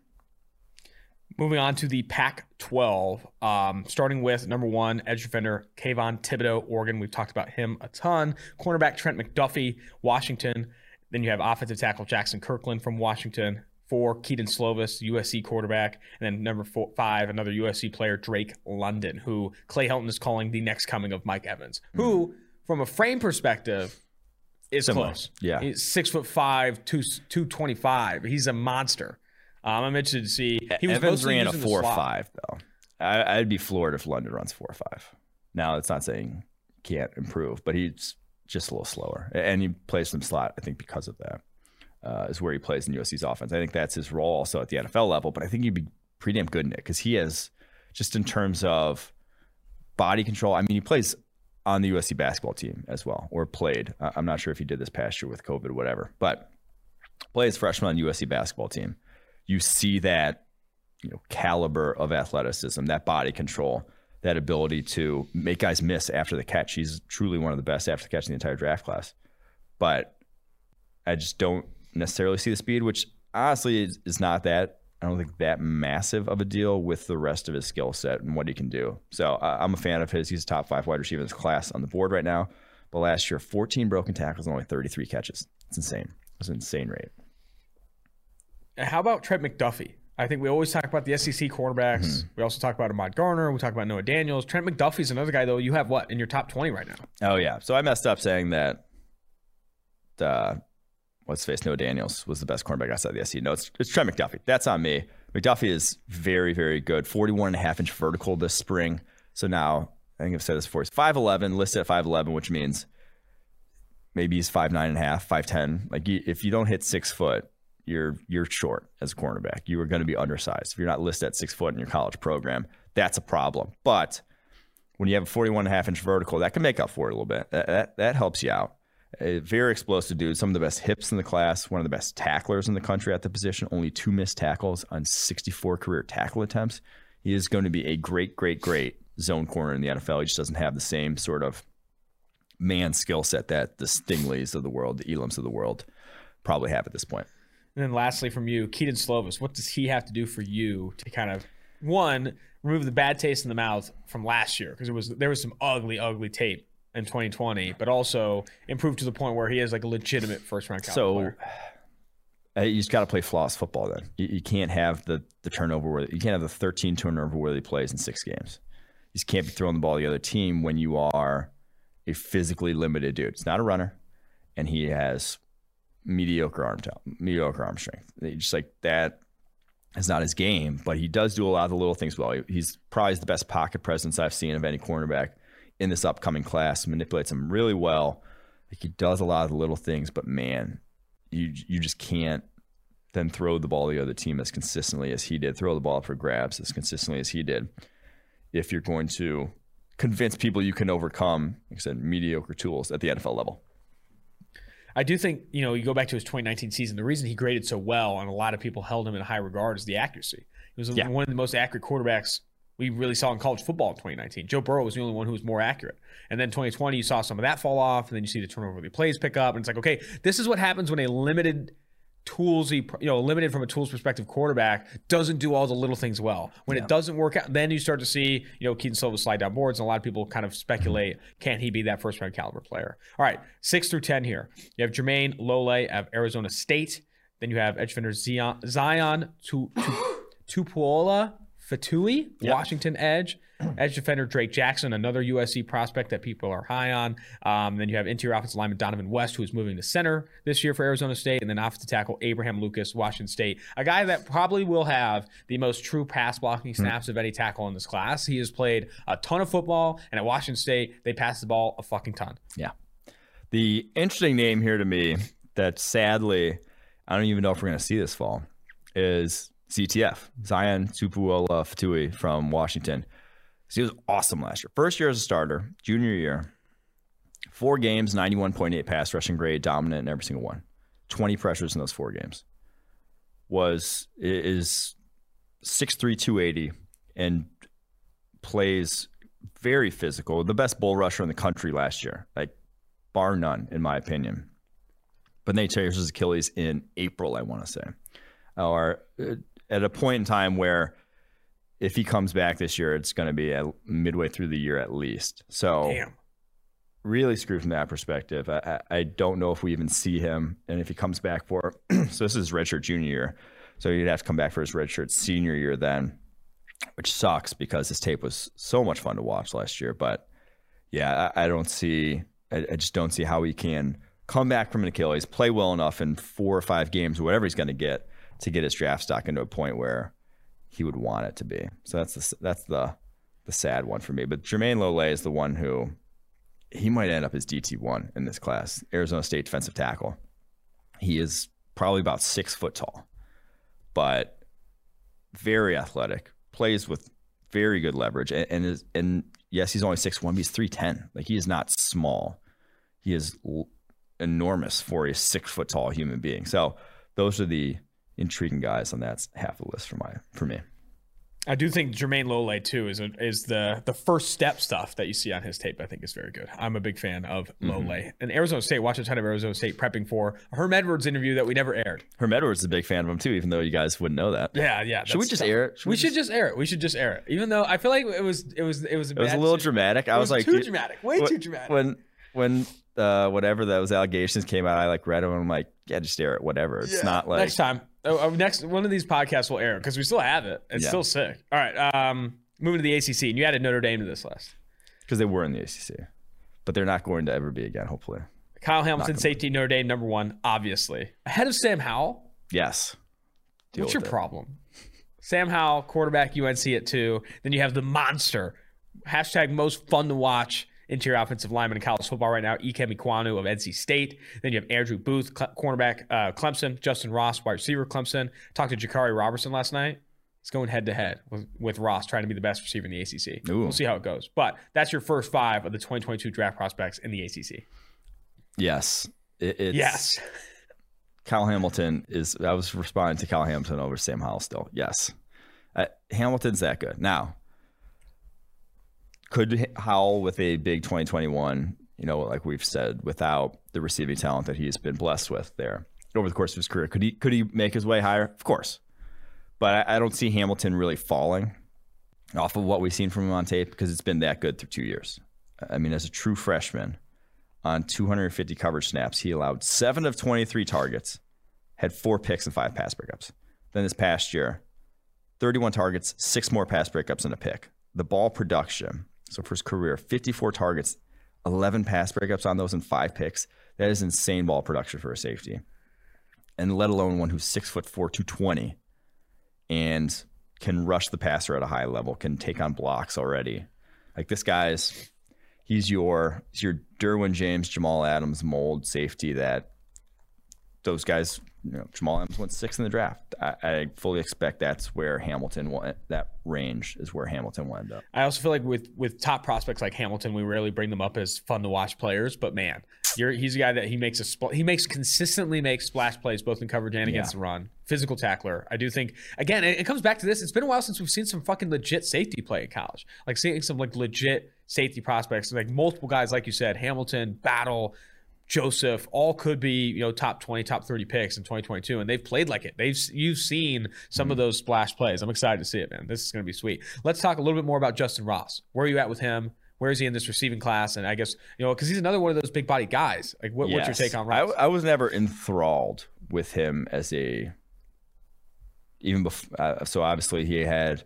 Moving on to the Pac-12, starting with number 1, edge defender Kayvon Thibodeaux, Oregon. We've talked about him a ton. Cornerback Trent McDuffie, Washington. Then you have offensive tackle Jackson Kirkland from Washington. 4, Keaton Slovis, USC quarterback. And then number 5, another USC player, Drake London, who Clay Helton is calling the next coming of Mike Evans, who, from a frame perspective, is close. Yeah. He's 6'5", 225. He's a monster. I'm interested to see. Evans ran a 4.5 though. I'd be floored if London runs 4.5. Now, it's not saying he can't improve, but he's just a little slower. And he plays some slot, I think, because of that, is where he plays in USC's offense. I think that's his role also at the NFL level, but I think he'd be pretty damn good in it because he has, just in terms of body control, I mean, he plays on the USC basketball team as well, or played. I'm not sure if he did this past year with COVID or whatever, but plays freshman on the USC basketball team. You see that, you know, caliber of athleticism, that body control, that ability to make guys miss after the catch. He's truly one of the best after the catch in the entire draft class. But I just don't necessarily see the speed, which honestly is not that, I don't think that massive of a deal with the rest of his skill set and what he can do. So I'm a fan of his. He's a top 5 wide receiver in his class on the board right now. But last year, 14 broken tackles and only 33 catches. It's insane. It's an insane rate. How about Trent McDuffie? I think we always talk about the SEC cornerbacks. Mm-hmm. We also talk about Ahmad Garner. We talk about Noah Daniels. Trent McDuffie's another guy, though. You have what in your top 20 right now? Oh, yeah. So I messed up saying that Noah Daniels was the best cornerback outside the SEC. No, it's Trent McDuffie. That's on me. McDuffie is very, very good. 41.5-inch vertical this spring. So now, I think I've said this before, he's 5'11", listed at 5'11", which means maybe he's 5'9.5", 5'10". Like, if you don't hit 6 foot, you're short as a cornerback. You are going to be undersized. If you're not listed at 6 foot in your college program, that's a problem. But when you have a 41.5-inch vertical, that can make up for it a little bit. That helps you out. A very explosive dude, some of the best hips in the class, one of the best tacklers in the country at the position, only 2 missed tackles on 64 career tackle attempts. He is going to be a great, great, great zone corner in the NFL. He just doesn't have the same sort of man skill set that the Stingleys of the world, the Elams of the world probably have at this point. And then lastly from you, Keaton Slovis, what does he have to do for you to kind of, one, remove the bad taste in the mouth from last year? Because there was some ugly, ugly tape in 2020, but also improved to the point where he is like a legitimate first-round college player. So you just got to play flawless football then. You can't have the turnover where you can't have the 13 turnover where he plays in 6 games. You just can't be throwing the ball to the other team when you are a physically limited dude. He's not a runner, and he has mediocre arm talent, mediocre arm strength. Just like that is not his game, but he does do a lot of the little things well. He's probably the best pocket presence I've seen of any cornerback in this upcoming class, manipulates him really well. Like, he does a lot of the little things, but man, you just can't then throw the ball to the other team as consistently as he did, throw the ball up for grabs as consistently as he did, if you're going to convince people you can overcome, like I said, mediocre tools at the NFL level. I do think, you know, you go back to his 2019 season, the reason he graded so well and a lot of people held him in high regard is the accuracy. He was one of the most accurate quarterbacks we really saw in college football in 2019. Joe Burrow was the only one who was more accurate. And then 2020, you saw some of that fall off, and then you see the turnover plays pick up, and it's like, okay, this is what happens when a limited toolsy, you know, limited from a tools perspective quarterback doesn't do all the little things well. When it doesn't work out, then you start to see, you know, Keaton Silva slide down boards, and a lot of people kind of speculate, can he be that first round caliber player? All right, 6 through 10 here. You have Jermayne Lole of Arizona State. Then you have edge defender Zion Tupuola Fatui, Washington edge. Edge defender Drake Jackson, another USC prospect that people are high on. Then you have interior offensive lineman Donovan West, who is moving to center this year for Arizona State. And then offensive tackle Abraham Lucas, Washington State. A guy that probably will have the most true pass blocking snaps of any tackle in this class. He has played a ton of football, and at Washington State, they pass the ball a fucking ton. Yeah. The interesting name here to me that sadly, I don't even know if we're going to see this fall, is ZTF, Zion Tupuola Fatui from Washington. So he was awesome last year. First year as a starter, junior year, 4 games, 91.8 pass rushing grade, dominant in every single one. 20 pressures in those 4 games. Is 6'3", 280, and plays very physical. The best bull rusher in the country last year, like bar none, in my opinion. But then he tears his Achilles in April, I want to say. Or at a point in time where if he comes back this year, it's going to be midway through the year at least. So really screwed from that perspective. I don't know if we even see him, and if he comes back for so this is his redshirt junior year. So he'd have to come back for his redshirt senior year then, which sucks because his tape was so much fun to watch last year. But yeah, I just don't see how he can come back from an Achilles, play well enough in 4 or 5 games, whatever he's going to get his draft stock into a point where he would want it to be. So that's the sad one for me. But Jermayne Lole is the one who he might end up as DT1 in this class, Arizona State defensive tackle. He is probably about 6 foot tall, but very athletic, plays with very good leverage. And yes, he's only 6'1", but he's 3'10". Like, he is not small. He is enormous for a 6 foot tall human being. So those are the intriguing guys on that half of the list for me. I do think Jermayne Lole too is the first step stuff that you see on his tape. I think is very good. I'm a big fan of Lole. And Arizona State, watch a ton of Arizona State prepping for Herm Edwards interview that we never aired. Herm Edwards is a big fan of him too, even though you guys wouldn't know that. Yeah. Should we just air it? We should just air it. Even though I feel like it was a little dramatic. I was like, too dramatic, way too dramatic. When whatever those allegations came out, I like read them and I'm like, yeah, just air it, whatever. It's not like next time. Next one of these podcasts will air because we still have it. It's still sick. All right, moving to the ACC, and you added Notre Dame to this list because they were in the ACC, but they're not going to ever be again. Hopefully, Kyle Hamilton, safety, Notre Dame, #1, obviously ahead of Sam Howell. Yes. What's your problem? Sam Howell, quarterback, UNC at 2. Then you have the monster # most fun to watch interior offensive lineman in college football right now, Ikem Ekwonu of NC State. Then you have Andrew Booth, cornerback, Clemson. Justyn Ross, wide receiver, Clemson. Talked to Jakari Robertson last night. He's going head-to-head with Ross, trying to be the best receiver in the ACC. Ooh. We'll see how it goes. But that's your first 5 of the 2022 draft prospects in the ACC. Yes. Yes. Kyle Hamilton is – I was responding to Kyle Hamilton over Sam Howell still. Yes. Hamilton's that good. Now – could Howell with a big 2021, you know, like we've said, without the receiving talent that he's been blessed with there over the course of his career, could he make his way higher? Of course. But I don't see Hamilton really falling off of what we've seen from him on tape because it's been that good through 2 years. I mean, as a true freshman, on 250 coverage snaps, he allowed 7 of 23 targets, had 4 picks and 5 pass breakups. Then this past year, 31 targets, 6 more pass breakups and a pick. The ball production... So for his career, 54 targets, 11 pass breakups on those, and 5 picks. That is insane ball production for a safety. And let alone one who's 6 foot 4, 220, and can rush the passer at a high level, can take on blocks already. Like this guy's, he's your Derwin James, Jamal Adams mold safety that those guys you know, Jamal Adams went 6th in the draft. I fully expect that's where Hamilton will, that range is where Hamilton will end up. I also feel like with top prospects like Hamilton, we rarely bring them up as fun to watch players, but man, he's a guy that he consistently makes splash plays both in coverage and against the run. Physical tackler. I do think, again, it comes back to this. It's been a while since we've seen some fucking legit safety play in college, like seeing some like legit safety prospects, like multiple guys, like you said, Hamilton, Battle, Joseph, all could be, you know, top 20, top 30 picks in 2022, and they've played like it. You've seen some of those splash plays. I'm excited to see it, man. This is going to be sweet. Let's talk a little bit more about Justyn Ross. Where are you at with him? Where is he in this receiving class? And I guess, you know, because he's another one of those big body guys. Like, what's your take on Ross? I was never enthralled with him as a, even before. So obviously he had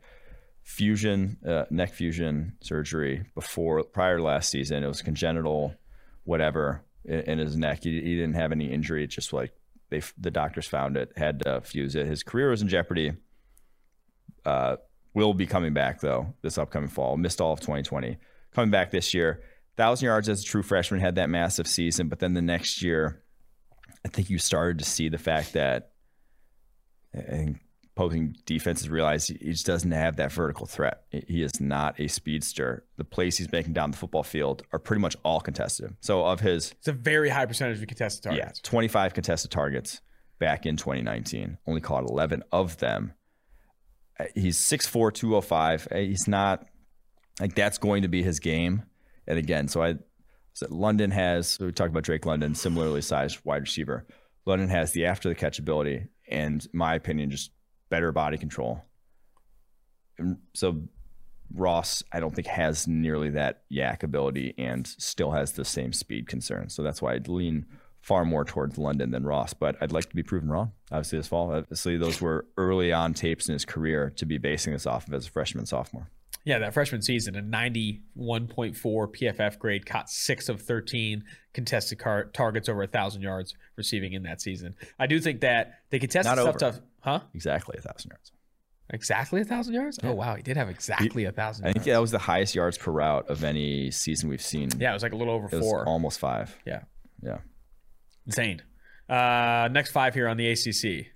fusion, neck fusion surgery prior to last season. It was congenital, whatever. In his neck, he didn't have any injury. It's just like the doctors found it, had to fuse it. His career was in jeopardy. Will be coming back though this upcoming fall. Missed all of 2020. Coming back this year, 1,000 yards as a true freshman, had that massive season. But then the next year, I think you started to see the fact that opposing defenses realized he just doesn't have that vertical threat. He is not a speedster. The plays he's making down the football field are pretty much all contested. So it's a very high percentage of contested targets. Yeah, 25 contested targets back in 2019. Only caught 11 of them. He's 6'4", 205. He's not, like, that's going to be his game. And again, London has, so we talked about Drake London, similarly sized wide receiver. London has the after the catch ability, and in my opinion, just better body control. So Ross, I don't think, has nearly that yak ability and still has the same speed concerns. So that's why I'd lean far more towards London than Ross, but I'd like to be proven wrong, obviously, this fall. Obviously, those were early on tapes in his career to be basing this off of as a freshman, sophomore. Yeah, that freshman season, a 91.4 PFF grade, caught 6 of 13 contested targets over 1,000 yards receiving in that season. I do think that they contested stuff tough. Huh? Exactly 1,000 yards. Exactly 1,000 yards? Yeah. Oh, wow. He did have exactly 1,000 yards. I think that was the highest yards per route of any season we've seen. Yeah, it was like a little over 4. Almost 5. Yeah. Yeah. Insane. Next 5 here on the ACC.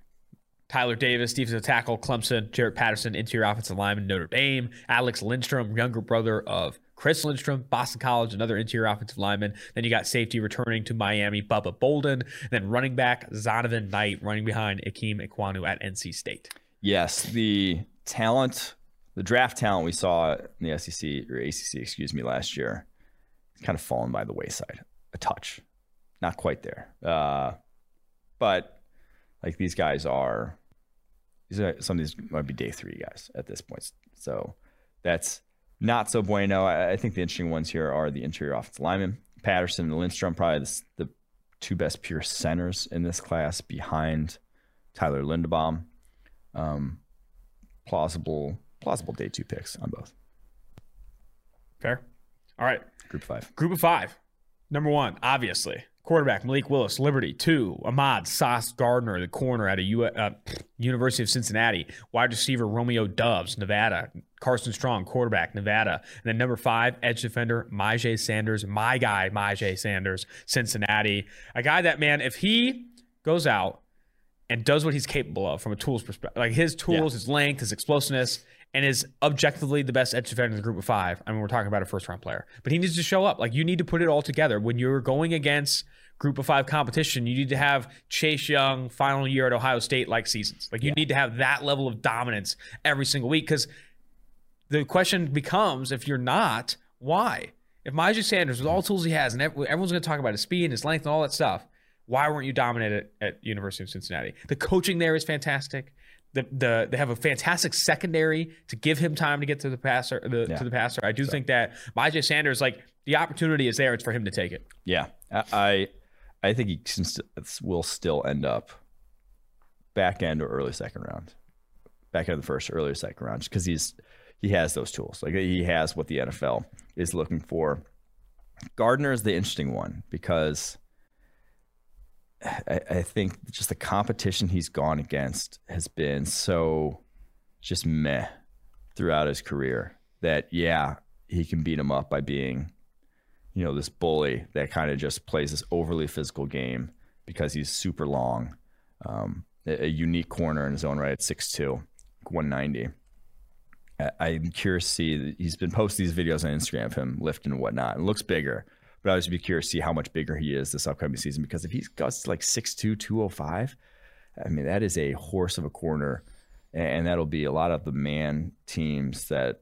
Tyler Davis, defensive tackle, Clemson. Jarrett Patterson, interior offensive lineman, Notre Dame. Alex Lindstrom, younger brother of Chris Lindstrom, Boston College, another interior offensive lineman. Then you got safety returning to Miami, Bubba Bolden. And then running back, Zonovan Knight, running behind Ikem Ekwonu at NC State. Yes, the draft talent we saw in the SEC, or ACC, excuse me, last year, it's kind of fallen by the wayside a touch. Not quite there. But like, these guys are... some of these might be day 3 guys at this point. So that's not so bueno. I think the interesting ones here are the interior offensive linemen. Patterson and Lindstrom, probably the 2 best pure centers in this class behind Tyler Linderbaum. Plausible day 2 picks on both. Fair. All right. Group 5. Group of 5. Number 1, obviously. Quarterback, Malik Willis, Liberty. 2, Ahmad Sauce Gardner, the corner out of University of Cincinnati. Wide receiver, Romeo Doubs, Nevada. Carson Strong, quarterback, Nevada. And then number 5, edge defender, Myjai Sanders. My guy, Myjai Sanders, Cincinnati. A guy that, man, if he goes out and does what he's capable of from a tools perspective, like his tools, his length, his explosiveness, and is objectively the best edge defender in the group of 5. I mean, we're talking about a first-round player. But he needs to show up. Like, you need to put it all together. When you're going against group of 5 competition, you need to have Chase Young final year at Ohio State-like seasons. Like, you need to have that level of dominance every single week. Because the question becomes, if you're not, why? If Myjai Sanders, with all the tools he has, and everyone's going to talk about his speed and his length and all that stuff, why weren't you dominant at University of Cincinnati? The coaching there is fantastic. They have a fantastic secondary to give him time to get to the passer. To the passer, I do think that Myjai Sanders, like, the opportunity is there. It's for him to take it. Yeah, I think he will still end up back end or early second round, back end of the first, early second round, because he has those tools. Like, he has what the NFL is looking for. Gardner is the interesting one because I think just the competition he's gone against has been so just meh throughout his career that, yeah, he can beat him up by being, you know, this bully that kind of just plays this overly physical game because he's super long. a unique corner in his own right at 6'2", 190. I'm curious to see, he's been posting these videos on Instagram of him lifting and whatnot. It looks bigger, but I would be curious to see how much bigger he is this upcoming season, because if he's got like 6'2", 205, I mean, that is a horse of a corner, and that'll be a lot of the man teams that,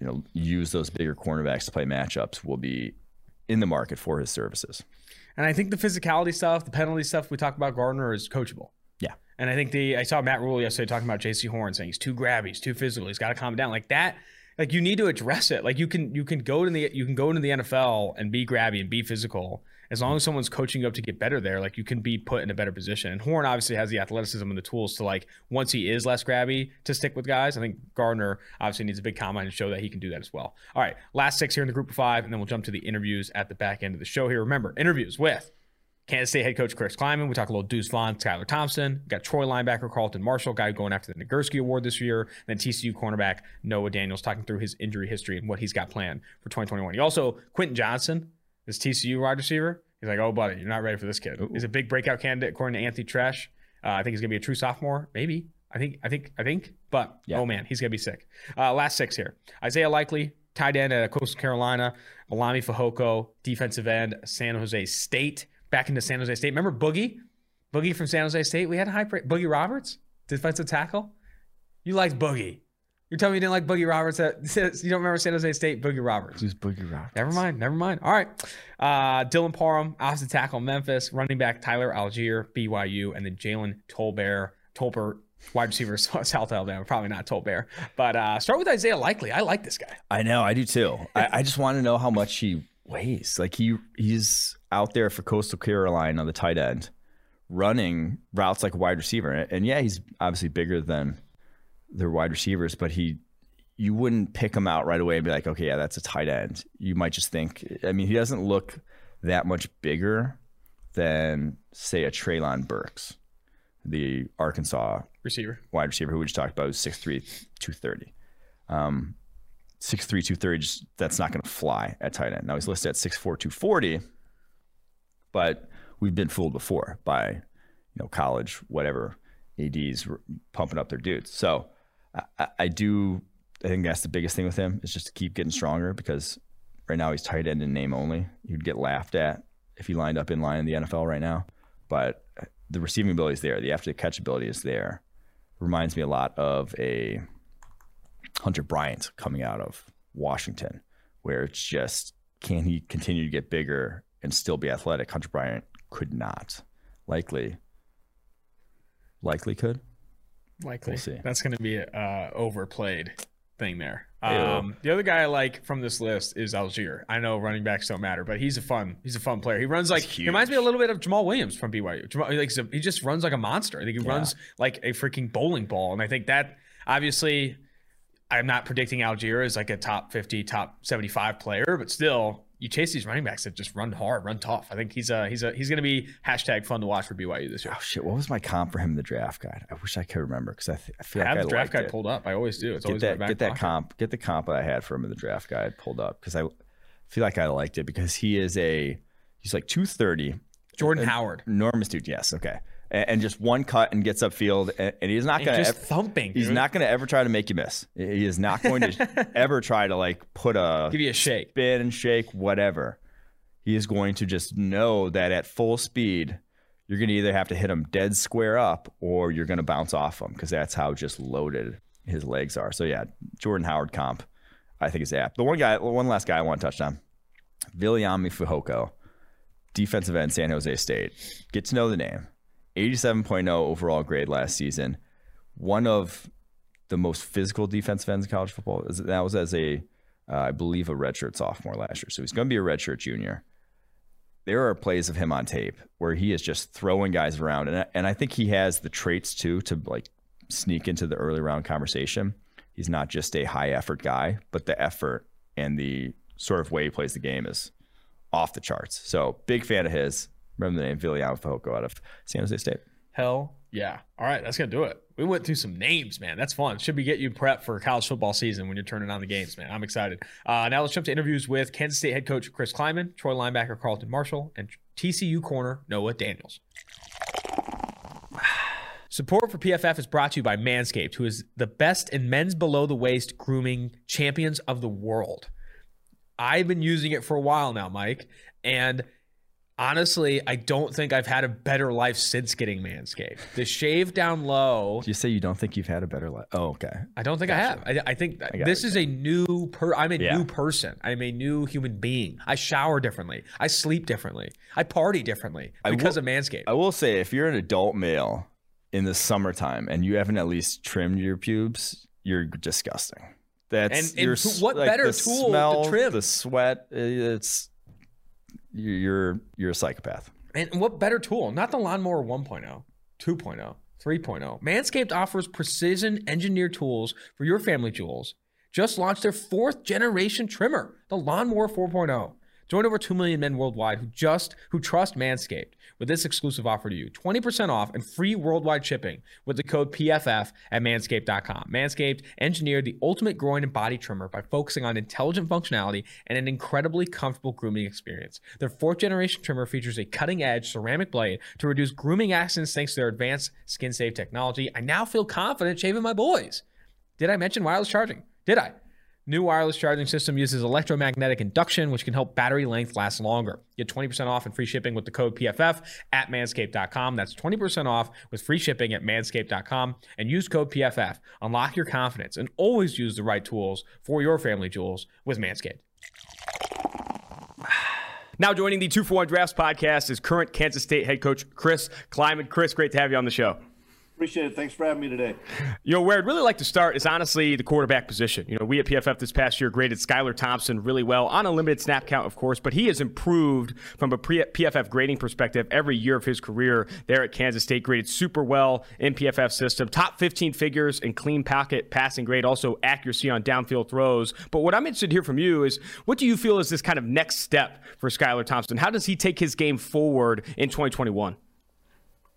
you know, use those bigger cornerbacks to play matchups will be in the market for his services. And I think the physicality stuff, the penalty stuff we talk about Gardner is coachable. Yeah. And I think I saw Matt Rule yesterday talking about JC Horn saying he's too grabby, he's too physical, he's got to calm down. Like that, like you need to address it. Like you can go to the NFL and be grabby and be physical. As long as someone's coaching you up to get better there, like you can be put in a better position. And Horn obviously has the athleticism and the tools to, like, once he is less grabby, to stick with guys. I think Gardner obviously needs a big combine to show that he can do that as well. All right, last six here in the group of five, and then we'll jump to the interviews at the back end of the show here. Remember, interviews with Kansas State head coach Chris Klieman. We talk a little Deuce Vaughn, Skylar Thompson. We got Troy linebacker Carlton Martial, guy going after the Nagurski Award this year. And then TCU cornerback Noah Daniels talking through his injury history and what he's got planned for 2021. He also, Quentin Johnson, this TCU wide receiver, he's like, oh, buddy, you're not ready for this kid. Ooh. He's a big breakout candidate, according to Anthony Tresh. I think he's going to be a true sophomore, maybe. I think. But, yeah. Oh, man, he's going to be sick. Last six here. Isaiah Likely, tight end at Coastal Carolina. Viliami Fehoko, defensive end, San Jose State. Back into San Jose State. Remember Boogie? Boogie from San Jose State? We had a high praise. Boogie Roberts, defensive tackle. You liked Boogie. You're telling me you didn't like Boogie Roberts? You don't remember San Jose State, Boogie Roberts. Who's Boogie Roberts? Never mind. All right. Dylan Parham, offensive tackle, Memphis. Running back, Tyler Algier, BYU. And then Jalen Tolbert, wide receiver, South Alabama. Probably not Tolbert. But start with Isaiah Likely. I like this guy. I know. I do too. I just want to know how much he weighs. Like he's out there for Coastal Carolina on the tight end, running routes like a wide receiver. And yeah, he's obviously bigger than their wide receivers, but you wouldn't pick him out right away and be like, okay, yeah, that's a tight end. You might just think, I mean, he doesn't look that much bigger than, say, a Treylon Burks, the Arkansas wide receiver who we just talked about, who's 6'3", 230. 6'3", 230, that's not going to fly at tight end. Now he's listed at 6'4", 240, but we've been fooled before by, college, whatever, ADs pumping up their dudes. So, I think that's the biggest thing with him, is just to keep getting stronger, because right now he's tight end in name only. You'd get laughed at if he lined up in line in the NFL right now. But the receiving ability is there. The after-the-catch ability is there. Reminds me a lot of a Hunter Bryant coming out of Washington, where it's just, can he continue to get bigger and still be athletic? Hunter Bryant could not. Likely could. Likely. We'll see. That's going to be an overplayed thing there. The other guy I like from this list is Algier. I know running backs don't matter, but he's a fun player. He runs like, he reminds me a little bit of Jamal Williams from BYU. He just runs like a monster. I think he runs like a freaking bowling ball. And I think that, obviously, I'm not predicting Algier as like a top 50, top 75 player, but still, you chase these running backs that just run hard, run tough. I think he's going to be #fun to watch for BYU this year. Oh shit! What was my comp for him in the draft guide? I wish I could remember, because I feel like I have the draft guide pulled up. I always do. It's always in my back pocket. Get the comp that I had for him in the draft guide pulled up, because I feel like I liked it, because he's like 230. Jordan Howard, enormous dude. Yes, okay, and just one cut and gets upfield, and he's not going to thumping. He's not going to ever try to make you miss. He is not going to ever try to give you a shake, spin and shake, whatever. He is going to just know that at full speed, you're going to either have to hit him dead square up, or you're going to bounce off him, because that's how just loaded his legs are. So yeah, Jordan Howard comp, I think, is apt. One last guy I want to touch on, Viliami Fehoko, defensive end, San Jose State. Get to know the name. 87.0 overall grade last season. One of the most physical defensive ends in college football. That was as I believe, a redshirt sophomore last year. So he's going to be a redshirt junior. There are plays of him on tape where he is just throwing guys around. And I think he has the traits, too, to like sneak into the early round conversation. He's not just a high effort guy, but the effort and the sort of way he plays the game is off the charts. So big fan of his. Remember the name, Viliami Fehoko out of San Jose State. Hell yeah. All right, that's going to do it. We went through some names, man. That's fun. Should be get you prepped for college football season when you're turning on the games, man. I'm excited. Now let's jump to interviews with Kansas State head coach Chris Klieman, Troy linebacker Carlton Martial, and TCU corner Noah Daniels. Support for PFF is brought to you by Manscaped, who is the best in men's below-the-waist grooming, champions of the world. I've been using it for a while now, Mike, and honestly, I don't think I've had a better life since getting Manscaped. The shave down low. Did you say you don't think you've had a better life? Oh, okay. I don't think gotcha. I have. I think this is a new I'm a new person. I'm a new human being. I shower differently. I sleep differently. I party differently because of Manscaped. I will say, if you're an adult male in the summertime and you haven't at least trimmed your pubes, you're disgusting. That's and what like better tool smell, to trim? The sweat. It's you're a psychopath. And what better tool? Not the Lawnmower 1.0, 2.0, 3.0. Manscaped offers precision engineered tools for your family jewels. Just launched their 4th generation trimmer, the Lawnmower 4.0. Join over 2 million men worldwide who trust Manscaped with this exclusive offer to you. 20% off and free worldwide shipping with the code PFF at manscaped.com. Manscaped engineered the ultimate groin and body trimmer by focusing on intelligent functionality and an incredibly comfortable grooming experience. Their 4th generation trimmer features a cutting-edge ceramic blade to reduce grooming accidents thanks to their advanced skin-safe technology. I now feel confident shaving my boys. Did I mention wireless charging? Did I? New wireless charging system uses electromagnetic induction, which can help battery length last longer. Get 20% off and free shipping with the code PFF at manscaped.com. That's 20% off with free shipping at manscaped.com and use code PFF. Unlock your confidence and always use the right tools for your family jewels with Manscaped. Now joining the 2-for-1 Drafts podcast is current Kansas State head coach Chris Klieman. Chris, great to have you on the show. Appreciate it. Thanks for having me today. You know, where I'd really like to start is honestly the quarterback position. You know, we at PFF this past year graded Skylar Thompson really well on a limited snap count, of course, but he has improved from a PFF grading perspective every year of his career there at Kansas State. Graded super well in PFF system. Top 15 figures in clean pocket passing grade, also accuracy on downfield throws. But what I'm interested to hear from you is, what do you feel is this kind of next step for Skylar Thompson? How does he take his game forward in 2021?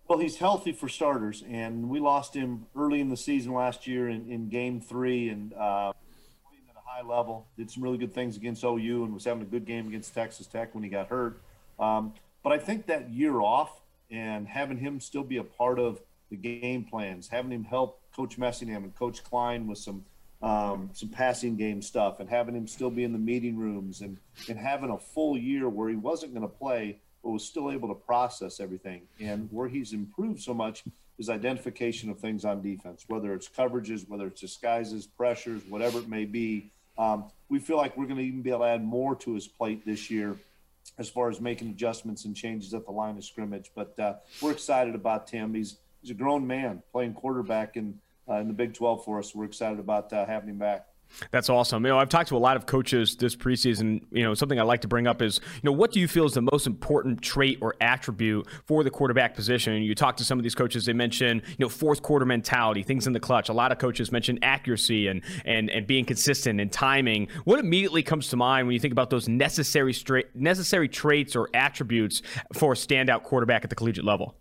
Well, he's healthy for starters, and we lost him early in the season last year in Game 3, and playing at a high level, did some really good things against OU, and was having a good game against Texas Tech when he got hurt. But I think that year off and having him still be a part of the game plans, having him help Coach Messingham and Coach Klein with some passing game stuff, and having him still be in the meeting rooms and having a full year where he wasn't going to play but was still able to process everything. And where he's improved so much is identification of things on defense, whether it's coverages, whether it's disguises, pressures, whatever it may be. We feel like we're going to even be able to add more to his plate this year as far as making adjustments and changes at the line of scrimmage. But we're excited about Tim. He's a grown man playing quarterback in the Big 12 for us. We're excited about having him back. That's awesome. You know, I've talked to a lot of coaches this preseason. You know, something I like to bring up is, you know, what do you feel is the most important trait or attribute for the quarterback position? And you talk to some of these coaches, they mention, you know, fourth quarter mentality, things in the clutch. A lot of coaches mention accuracy and being consistent and timing. What immediately comes to mind when you think about those necessary traits or attributes for a standout quarterback at the collegiate level?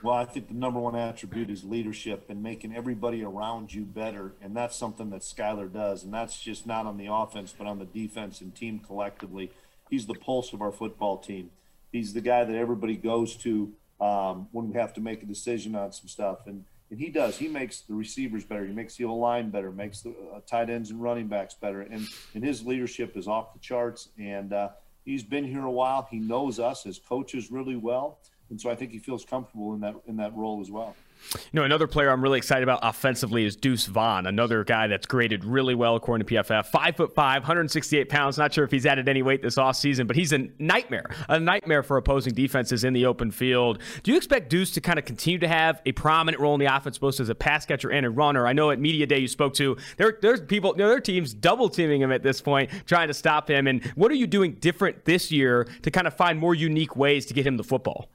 Well, I think the number one attribute is leadership and making everybody around you better, and that's something that Skylar does, and that's just not on the offense but on the defense and team collectively. He's the pulse of our football team. He's the guy that everybody goes to when we have to make a decision on some stuff, and he does. He makes the receivers better. He makes the O-line better, makes the tight ends and running backs better, and his leadership is off the charts, and he's been here a while. He knows us as coaches really well. And so I think he feels comfortable in that role as well. You know, another player I'm really excited about offensively is Deuce Vaughn, another guy that's graded really well according to PFF. 5'5", 168 pounds. Not sure if he's added any weight this offseason, but he's a nightmare for opposing defenses in the open field. Do you expect Deuce to kind of continue to have a prominent role in the offense, both as a pass catcher and a runner? I know at Media Day you spoke to, there's people, you know, their teams double teaming him at this point, trying to stop him. And what are you doing different this year to kind of find more unique ways to get him the football?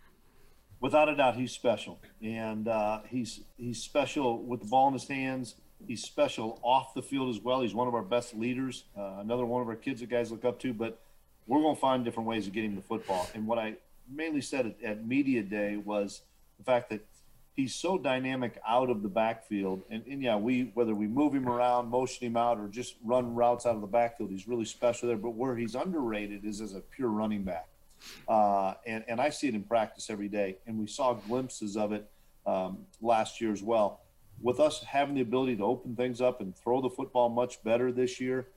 Without a doubt, he's special, and he's special with the ball in his hands. He's special off the field as well. He's one of our best leaders, another one of our kids that guys look up to, but we're going to find different ways of getting the football. And what I mainly said at Media Day was the fact that he's so dynamic out of the backfield, whether we move him around, motion him out, or just run routes out of the backfield, he's really special there. But where he's underrated is as a pure running back. And I see it in practice every day, and we saw glimpses of it last year as well. With us having the ability to open things up and throw the football much better this year,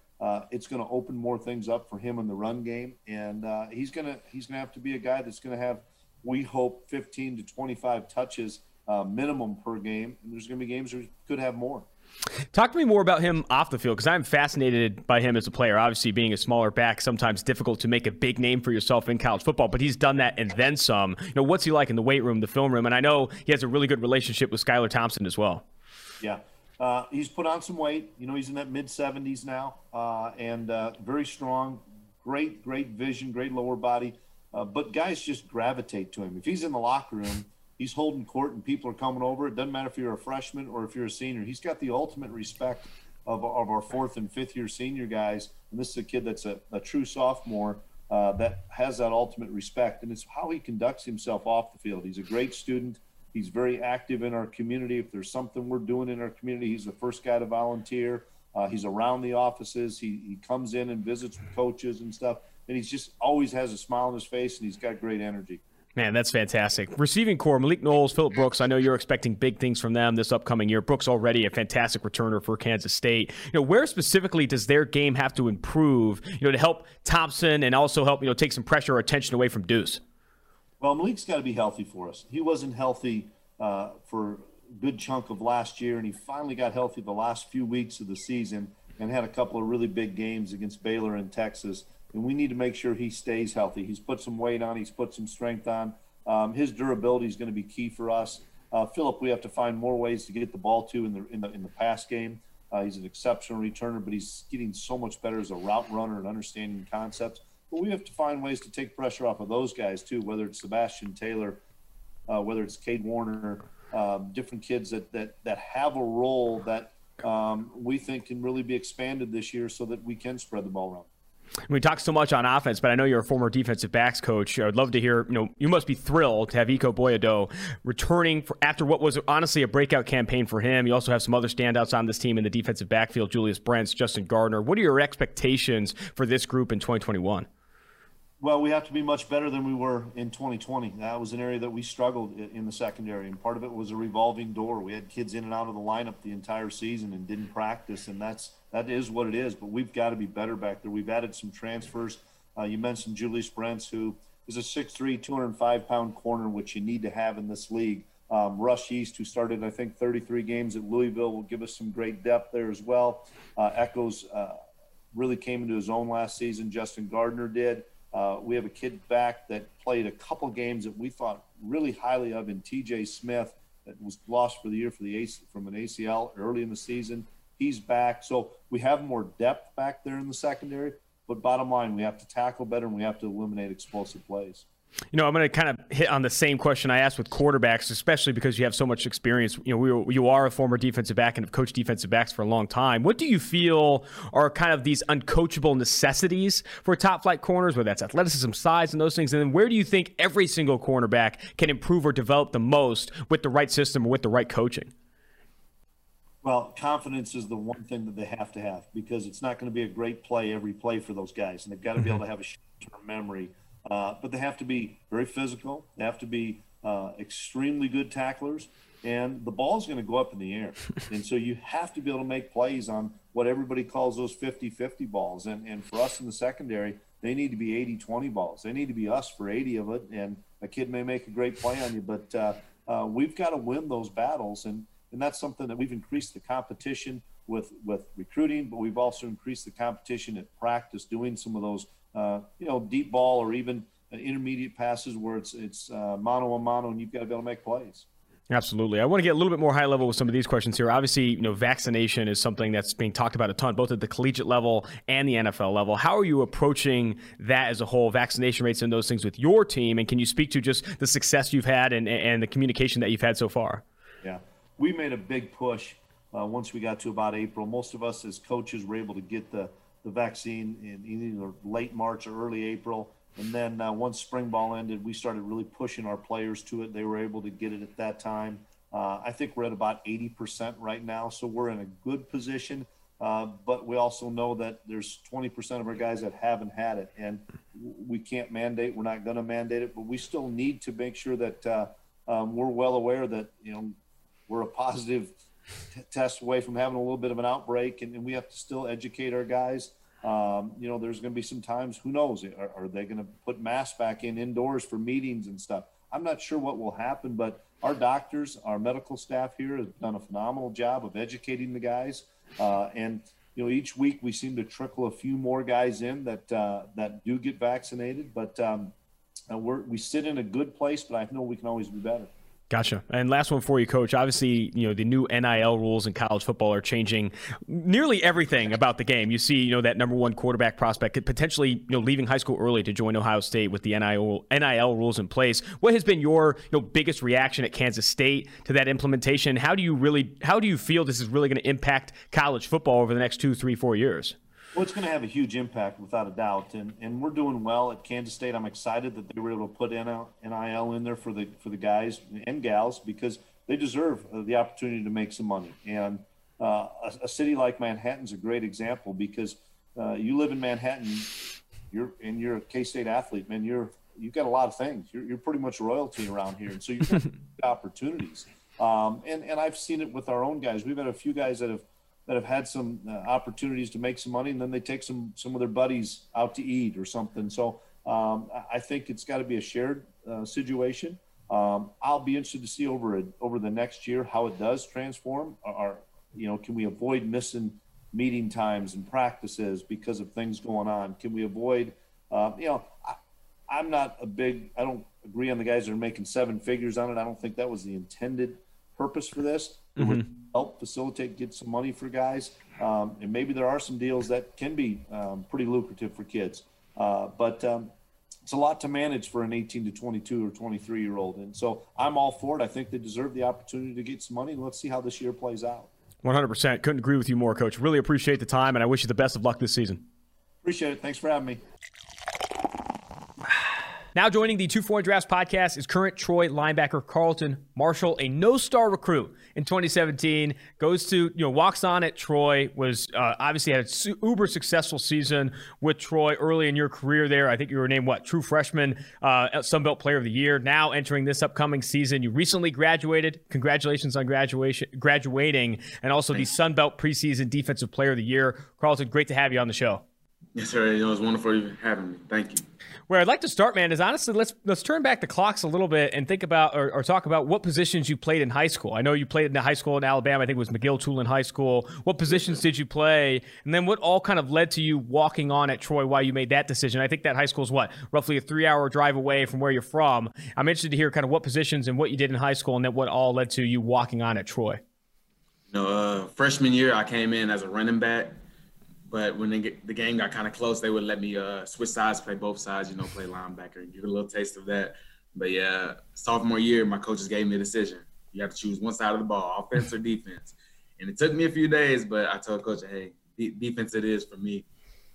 it's going to open more things up for him in the run game. And he's going to have to be a guy that's going to have, we hope, 15 to 25 touches minimum per game. And there's going to be games where we could have more. Talk to me more about him off the field, because I'm fascinated by him as a player. Obviously, being a smaller back, sometimes difficult to make a big name for yourself in college football, but he's done that and then some. You know, what's he like in the weight room, the film room? And I know he has a really good relationship with Skylar Thompson as well. Yeah, he's put on some weight. You know, he's in that mid-70s now, and very strong, great vision, great lower body. But guys just gravitate to him. If he's in the locker room, he's holding court and people are coming over. It doesn't matter if you're a freshman or if you're a senior. He's got the ultimate respect of our fourth and fifth year senior guys. And this is a kid that's a true sophomore that has that ultimate respect. And it's how he conducts himself off the field. He's a great student. He's very active in our community. If there's something we're doing in our community, he's the first guy to volunteer. He's around the offices. He comes in and visits with coaches and stuff. And he's just always has a smile on his face, and he's got great energy. Man, that's fantastic. Receiving core, Malik Knowles, Phillip Brooks, I know you're expecting big things from them this upcoming year. Brooks already a fantastic returner for Kansas State. You know, where specifically does their game have to improve, you know, to help Thompson and also help, you know, take some pressure or attention away from Deuce? Well, Malik's got to be healthy for us. He wasn't healthy for a good chunk of last year, and he finally got healthy the last few weeks of the season and had a couple of really big games against Baylor and Texas. And we need to make sure he stays healthy. He's put some weight on. He's put some strength on. His durability is going to be key for us. Phillip, we have to find more ways to get the ball to in the pass game. He's an exceptional returner, but he's getting so much better as a route runner and understanding concepts. But we have to find ways to take pressure off of those guys too, whether it's Sebastian Taylor, whether it's Cade Warner, different kids that have a role that we think can really be expanded this year so that we can spread the ball around. We talked so much on offense, but I know you're a former defensive backs coach. I would love to hear, you know, you must be thrilled to have Eko Boyadow returning after what was honestly a breakout campaign for him. You also have some other standouts on this team in the defensive backfield, Julius Brents, Justin Gardner. What are your expectations for this group in 2021? Well, we have to be much better than we were in 2020. That was an area that we struggled in the secondary, and part of it was a revolving door. We had kids in and out of the lineup the entire season and didn't practice, and that is what it is, but we've got to be better back there. We've added some transfers. You mentioned Julius Brents, who is a 6'3", 205-pound corner, which you need to have in this league. Rush East, who started, I think, 33 games at Louisville, will give us some great depth there as well. Echoes really came into his own last season. Justin Gardner did. We have a kid back that played a couple games that we thought really highly of in T.J. Smith that was lost for the year from an ACL early in the season. He's back. So we have more depth back there in the secondary. But bottom line, we have to tackle better and we have to eliminate explosive plays. You know, I'm going to kind of hit on the same question I asked with quarterbacks, especially because you have so much experience. You know, you are a former defensive back and have coached defensive backs for a long time. What do you feel are kind of these uncoachable necessities for top flight corners, whether that's athleticism, size, and those things? And then where do you think every single cornerback can improve or develop the most with the right system or with the right coaching? Well, confidence is the one thing that they have to have, because it's not going to be a great play every play for those guys, and they've got to be able to have a short-term memory. But they have to be very physical. They have to be extremely good tacklers, and the ball's going to go up in the air. And so you have to be able to make plays on what everybody calls those 50-50 balls. And for us in the secondary, they need to be 80-20 balls. They need to be us for 80 of it, and a kid may make a great play on you. But we've got to win those battles, and that's something that we've increased the competition with recruiting, but we've also increased the competition at practice doing some of those deep ball or even intermediate passes where it's mano a mano and you've got to be able to make plays. Absolutely. I want to get a little bit more high level with some of these questions here. Obviously, you know, vaccination is something that's being talked about a ton, both at the collegiate level and the NFL level. How are you approaching that as a whole, vaccination rates and those things with your team? And can you speak to just the success you've had and the communication that you've had so far? Yeah, we made a big push once we got to about April. Most of us as coaches were able to get the vaccine in either late March or early April. And then once spring ball ended, we started really pushing our players to it. They were able to get it at that time. I think we're at about 80% right now, so we're in a good position. But we also know that there's 20% of our guys that haven't had it, and we can't mandate. We're not going to mandate it, but we still need to make sure that we're well aware that, you know, we're a positive test away from having a little bit of an outbreak, and we have to still educate our guys. You know, there's going to be some times, who knows, are they going to put masks back in indoors for meetings and stuff? I'm not sure what will happen, but our doctors, our medical staff here has done a phenomenal job of educating the guys. And, you know, each week we seem to trickle a few more guys in that that do get vaccinated. But we sit in a good place, but I know we can always be better. Gotcha. And last one for you, Coach. Obviously, you know, the new NIL rules in college football are changing nearly everything about the game. You see, you know, that number one quarterback prospect could potentially, you know, leaving high school early to join Ohio State with the NIL rules in place. What has been your, you know, biggest reaction at Kansas State to that implementation? How do you feel this is really going to impact college football over the next 2, 3, 4 years? Well, it's going to have a huge impact without a doubt, and we're doing well at Kansas State. I'm excited that they were able to put NIL in there for the guys and gals, because they deserve the opportunity to make some money. And a city like Manhattan's a great example, because you live in Manhattan, you're a K-State athlete, man. You've got a lot of things. You're pretty much royalty around here, and so you've got opportunities. And I've seen it with our own guys. We've had a few guys that have had some opportunities to make some money, and then they take some of their buddies out to eat or something. So I think it's got to be a shared situation. I'll be interested to see over the next year how it does transform. Can we avoid missing meeting times and practices because of things going on? Can we avoid, I don't agree on the guys that are making seven figures on it. I don't think that was the intended purpose for this. Mm-hmm. It would help facilitate, get some money for guys. And maybe there are some deals that can be pretty lucrative for kids. But it's a lot to manage for an 18 to 22 or 23-year-old. And so I'm all for it. I think they deserve the opportunity to get some money. Let's see how this year plays out. 100%. Couldn't agree with you more, Coach. Really appreciate the time, and I wish you the best of luck this season. Appreciate it. Thanks for having me. Now joining the 241 Drafts podcast is current Troy linebacker Carlton Martial, a no-star recruit in 2017. Goes to, walks on at Troy, was obviously had an uber successful season with Troy early in your career there. I think you were named, true freshman, Sunbelt Player of the Year. Now entering this upcoming season, you recently graduated. Congratulations on graduating, and also the Sunbelt preseason Defensive Player of the Year. Carlton, great to have you on the show. Yes, sir. It was wonderful you having me. Thank you. Where I'd like to start, man, is honestly, let's turn back the clocks a little bit and think about or talk about what positions you played in high school. I know you played in high school in Alabama. I think it was McGill-Tulane High School. What positions did you play? And then what all kind of led to you walking on at Troy, why you made that decision? I think that high school is roughly a 3-hour drive away from where you're from. I'm interested to hear kind of what positions and what you did in high school and then what all led to you walking on at Troy. Freshman year, I came in as a running back. But when the game got kind of close, they would let me switch sides, play both sides, play linebacker. You get a little taste of that. But, yeah, sophomore year, my coaches gave me a decision. You have to choose one side of the ball, offense or defense. And it took me a few days, but I told Coach, hey, defense it is for me.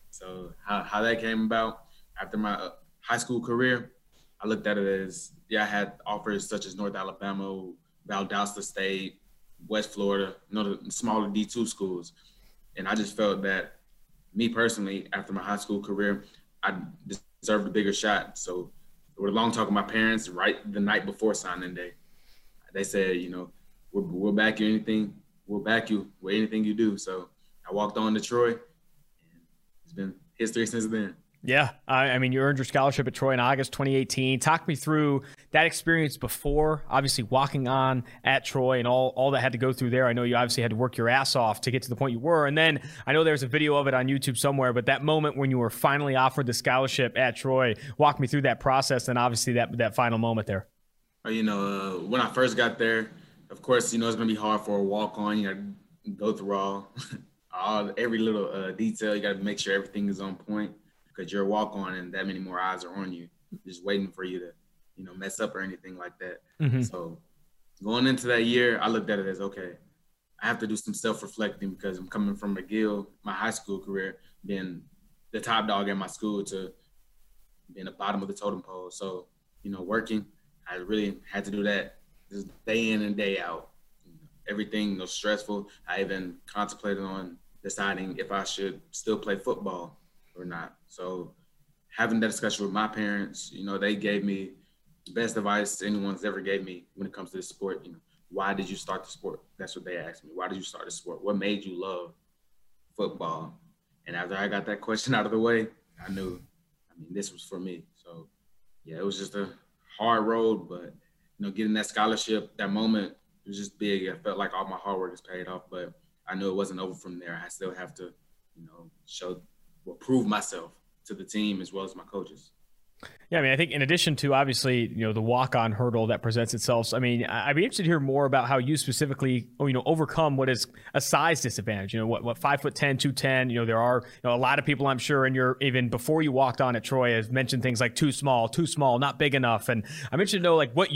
So how that came about, after my high school career, I looked at it as, I had offers such as North Alabama, Valdosta State, West Florida, the smaller D2 schools. And I just felt that, me personally, after my high school career, I deserved a bigger shot. So we were long talking to my parents right the night before signing day. They said, we'll back you anything. We'll back you with anything you do. So I walked on to Troy, and it's been history since then. Yeah. I mean, you earned your scholarship at Troy in August 2018. Talk me through that experience before, obviously, walking on at Troy and all that had to go through there. I know you obviously had to work your ass off to get to the point you were. And then I know there's a video of it on YouTube somewhere, but that moment when you were finally offered the scholarship at Troy, walk me through that process and obviously that final moment there. When I first got there, of course, it's going to be hard for a walk-on. You got to go through every little detail. You got to make sure everything is on point, because you're a walk-on and that many more eyes are on you, just waiting for you to, mess up or anything like that. Mm-hmm. So going into that year, I looked at it as, okay, I have to do some self-reflecting, because I'm coming from McGill, my high school career, being the top dog at my school, to being the bottom of the totem pole. So, working, I really had to do that just day in and day out. Everything was stressful. I even contemplated on deciding if I should still play football or not. So having that discussion with my parents, they gave me best advice anyone's ever gave me when it comes to this sport, you know, why did you start the sport? That's what they asked me. Why did you start the sport? What made you love football? And after I got that question out of the way, I knew, I mean, this was for me. So, yeah, it was just a hard road, but, you know, getting that scholarship, that moment, it was just big. I felt like all my hard work is paid off, but I knew it wasn't over from there. I still have to, you know, show, well, prove myself to the team as well as my coaches. Yeah, I mean, I think in addition to obviously, you know, the walk-on hurdle that presents itself, I mean, I'd be interested to hear more about how you specifically, you know, overcome what is a size disadvantage. You know, what 5'10", 210, you know, there are, you know, a lot of people I'm sure, and you're even before you walked on at Troy, has mentioned things like too small, not big enough. And I'm interested to know like what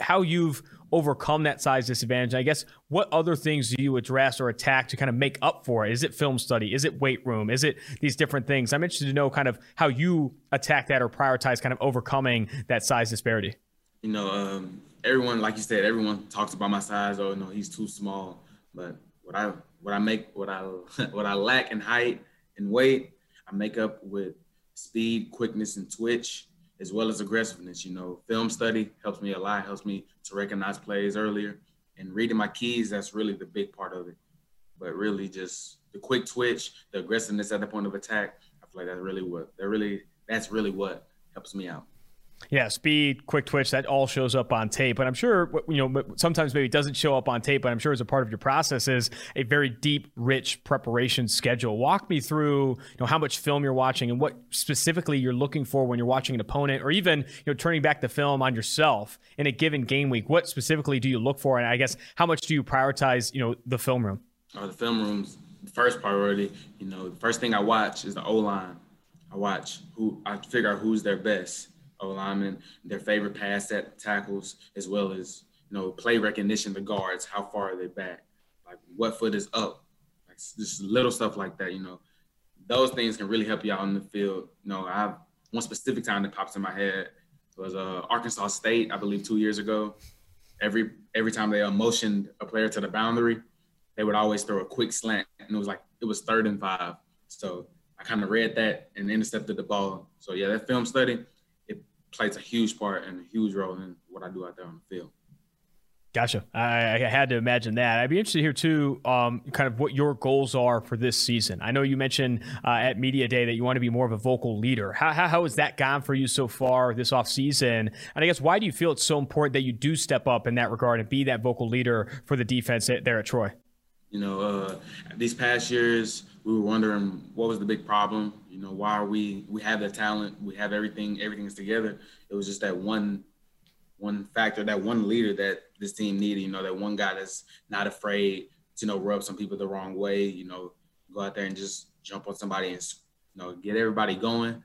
how you've overcome that size disadvantage. And I guess what other things do you address or attack to kind of make up for it? Is it film study? Is it weight room? Is it these different things? I'm interested to know kind of how you attack that or prioritize kind of overcoming that size disparity. You know, everyone, like you said, everyone talks about my size. Oh, no, he's too small. But what I lack in height and weight, I make up with speed, quickness, and twitch, as well as aggressiveness. You know, film study helps me a lot, helps me to recognize plays earlier, and reading my keys, that's really the big part of it. But really just the quick twitch, the aggressiveness at the point of attack, I feel like that's really what helps me out. Yeah, speed, quick twitch, that all shows up on tape. And I'm sure, you know, sometimes maybe it doesn't show up on tape, but I'm sure as a part of your process is a very deep, rich preparation schedule. Walk me through, you know, how much film you're watching and what specifically you're looking for when you're watching an opponent, or even, you know, turning back the film on yourself in a given game week. What specifically do you look for? And I guess how much do you prioritize, you know, the film room? The film room's the first priority. You know, the first thing I watch is the O-line. I watch who, I figure out who's their best O-linemen, their favorite pass at tackles, as well as, you know, play recognition, the guards, how far are they back? Like, what foot is up? Like, just little stuff like that, you know. Those things can really help you out on the field. You know, I have one specific time that pops in my head. It was Arkansas State, I believe, 2 years ago. Every time they motioned a player to the boundary, they would always throw a quick slant, and it was like, it was 3rd and 5. So I kind of read that and intercepted the ball. So, yeah, that film study plays a huge part and a huge role in what I do out there on the field. Gotcha. I had to imagine that. I'd be interested to hear too, kind of what your goals are for this season. I know you mentioned at Media Day that you want to be more of a vocal leader. How has that gone for you so far this offseason? And I guess why do you feel it's so important that you do step up in that regard and be that vocal leader for the defense there at Troy? You know, these past years, we were wondering what was the big problem. You know, why are we have the talent, we have everything is together. It was just that one factor, that one leader that this team needed, you know, that one guy that's not afraid to, you know, rub some people the wrong way, you know, go out there and just jump on somebody and, you know, get everybody going.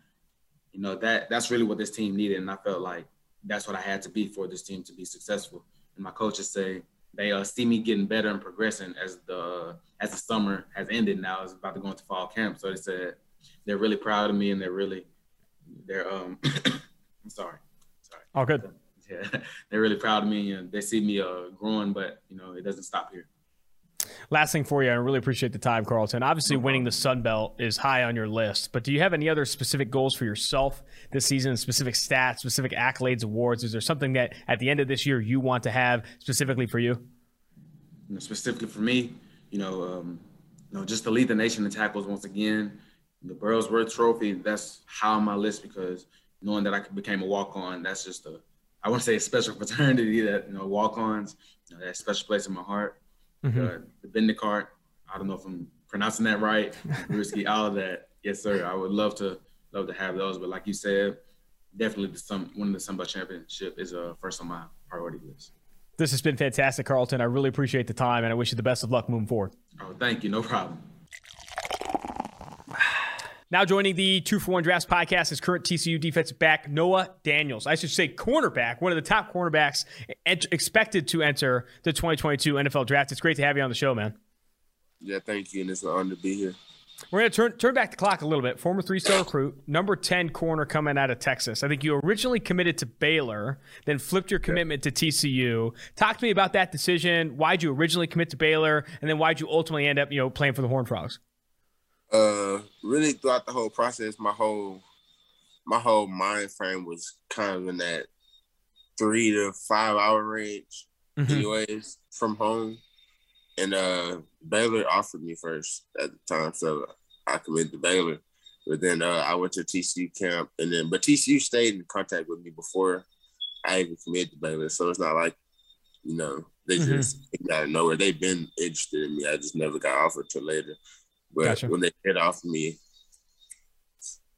You know, that's really what this team needed, and I felt like that's what I had to be for this team to be successful. And my coaches say, they see me getting better and progressing as the summer has ended. Now it's about to go into fall camp. So they said they're really proud of me, and they're I'm sorry. All good. Yeah, they're really proud of me, and they see me growing, but you know, it doesn't stop here. Last thing for you, I really appreciate the time, Carlton. Obviously, winning the Sun Belt is high on your list, but do you have any other specific goals for yourself this season, specific stats, specific accolades, awards? Is there something that at the end of this year you want to have specifically for you? Specifically for me, you know, just to lead the nation in tackles once again. The Burlsworth Trophy, that's high on my list because knowing that I became a walk-on, that's just I wouldn't say a special fraternity that, you know, walk-ons, you know, that special place in my heart. The Bendicart, I don't know if I'm pronouncing that right, Risky, all of that. Yes, sir. I would love to have those. But like you said, definitely winning the Sun Belt Championship is first on my priority list. This has been fantastic, Carlton. I really appreciate the time, and I wish you the best of luck moving forward. Oh, thank you. No problem. Now joining the 2-for-1 Drafts podcast is current TCU defensive back Noah Daniels. I should say cornerback, one of the top cornerbacks expected to enter the 2022 NFL Draft. It's great to have you on the show, man. Yeah, thank you, and it's an honor to be here. We're going to turn back the clock a little bit. Former 3-star recruit, number 10 corner coming out of Texas. I think you originally committed to Baylor, then flipped your commitment to TCU. Talk to me about that decision. Why'd you originally commit to Baylor, and then why'd you ultimately end up, you know, playing for the Horned Frogs? Really throughout the whole process, my whole mind frame was kind of in that 3 to 5 hour range, anyways, from home. And Baylor offered me first at the time, so I committed to Baylor. But then I went to TCU camp, and then but TCU stayed in contact with me before I even committed to Baylor. So it's not like, you know, they just out of nowhere. They've been interested in me. I just never got offered till later. But when they did offer me,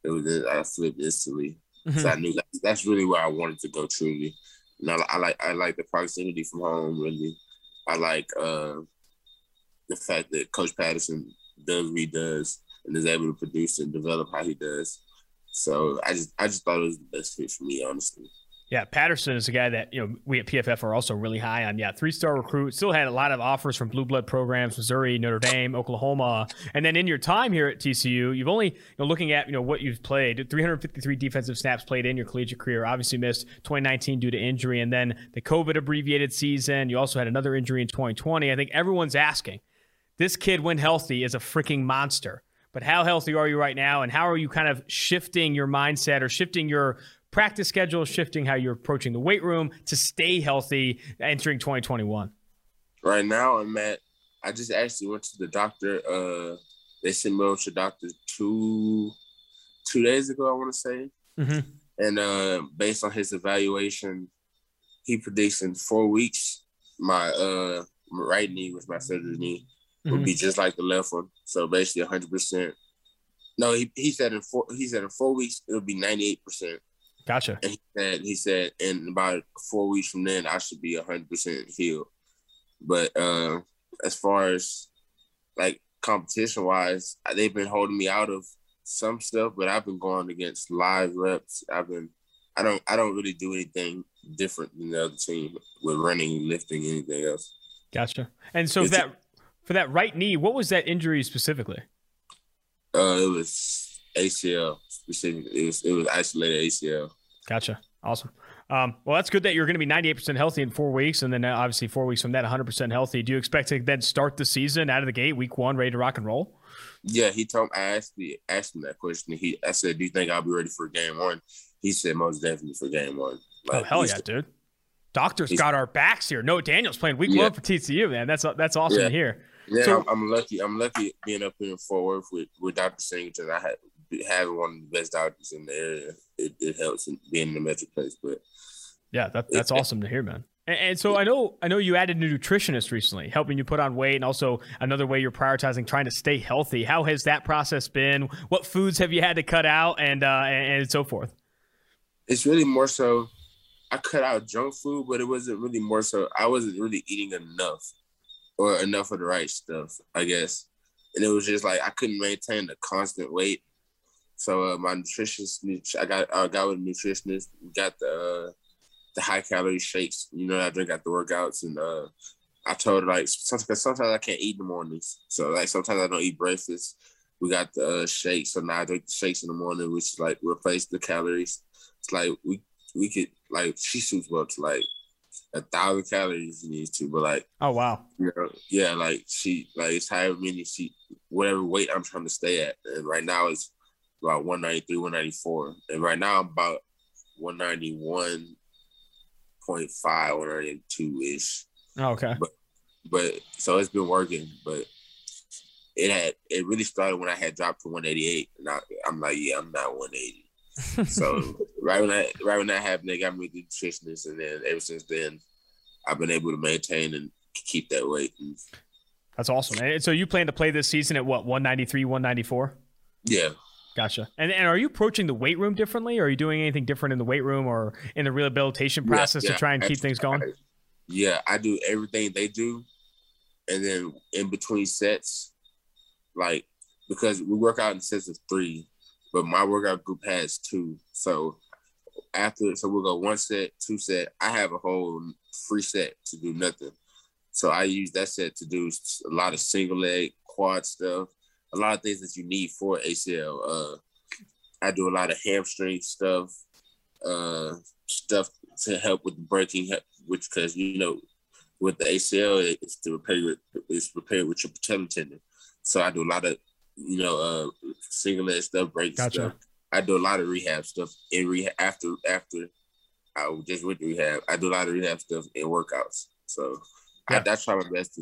it was I flipped instantly. So I knew that's really where I wanted to go truly. And I like the proximity from home really. I like the fact that Coach Patterson does what he does and is able to produce and develop how he does. So I just thought it was the best fit for me, honestly. Yeah, Patterson is a guy that, you know, we at PFF are also really high on. Yeah, 3-star recruit. Still had a lot of offers from blue blood programs, Missouri, Notre Dame, Oklahoma. And then in your time here at TCU, you've only, you know, looking at, you know, what you've played, 353 defensive snaps played in your collegiate career. Obviously missed 2019 due to injury, and then the COVID abbreviated season. You also had another injury in 2020. I think everyone's asking, this kid, when healthy, is a freaking monster. But how healthy are you right now, and how are you kind of shifting your mindset or shifting your practice schedule, shifting how you're approaching the weight room to stay healthy entering 2021? Right now, I just actually went to the doctor. They sent me over to the doctor two days ago, I want to say. And based on his evaluation, he predicts in 4 weeks, my right knee, which my surgery knee, would be just like the left one. So basically 100%. No, he said in 4 weeks, it'll be 98%. Gotcha. And he said, in about 4 weeks from then, I should be 100% healed. But as far as like competition wise, they've been holding me out of some stuff, but I've been going against live reps. I don't really do anything different than the other team with running, lifting, anything else. Gotcha. And so for that right knee, what was that injury specifically? It was ACL. It was isolated ACL. Gotcha. Awesome. Well, that's good that you're going to be 98% healthy in 4 weeks, and then obviously 4 weeks from that, 100% healthy. Do you expect to then start the season out of the gate, week 1, ready to rock and roll? Yeah, he told me. I asked him that question. I said, "Do you think I'll be ready for game 1?" He said, "Most definitely for game 1." Like, oh hell yeah, dude! Doctors got our backs here. Noah Daniels playing week 1 for TCU, man. That's awesome to hear. Yeah, so, I'm lucky. I'm lucky being up here in Fort Worth with Dr. Singleton. I had. Having one of the best doctors in the area, it helps in being in the metro place. But yeah, that's awesome to hear, man. And so I know you added a nutritionist recently, helping you put on weight, and also another way you're prioritizing trying to stay healthy. How has that process been? What foods have you had to cut out, and so forth? It's really more so I cut out junk food, but it wasn't really more so I wasn't really eating enough or enough of the right stuff, I guess. And it was just like I couldn't maintain the constant weight. So my nutritionist, I got with a nutritionist. We got the high calorie shakes, you know, that I drink at the workouts, and I told her like sometimes I can't eat in the mornings, so like sometimes I don't eat breakfast. We got the shakes, so now I drink the shakes in the morning, which is like replace the calories. It's like we could like she shoots up to like 1,000 calories you need to, but like oh wow, you know, yeah, like she like it's however many she whatever weight I'm trying to stay at, and right now it's about 193, 194. And right now I'm about 191.5, 192-ish. Oh, okay. But so it's been working, but it really started when I had dropped to 188. And I'm like, yeah, I'm not 180. So right when that happened, they got me the nutritionist, and then ever since then I've been able to maintain and keep that weight. That's awesome. And so you plan to play this season at what, 193, 194? Yeah. Gotcha. And are you approaching the weight room differently? Or are you doing anything different in the weight room or in the rehabilitation process to try and keep things going? I do everything they do. And then in between sets, like, because we work out in sets of 3, but my workout group has 2. So so we'll go 1 set, 2 set. I have a whole free set to do nothing. So I use that set to do a lot of single leg, quad stuff. A lot of things that you need for ACL. I do a lot of hamstring stuff, stuff to help with the breaking, which because you know, with the ACL, it's repaired with your patellar tendon. So I do a lot of you know single leg stuff, break stuff. I do a lot of rehab stuff in rehab after I just went to rehab. I do a lot of rehab stuff and workouts. So yeah. I try my best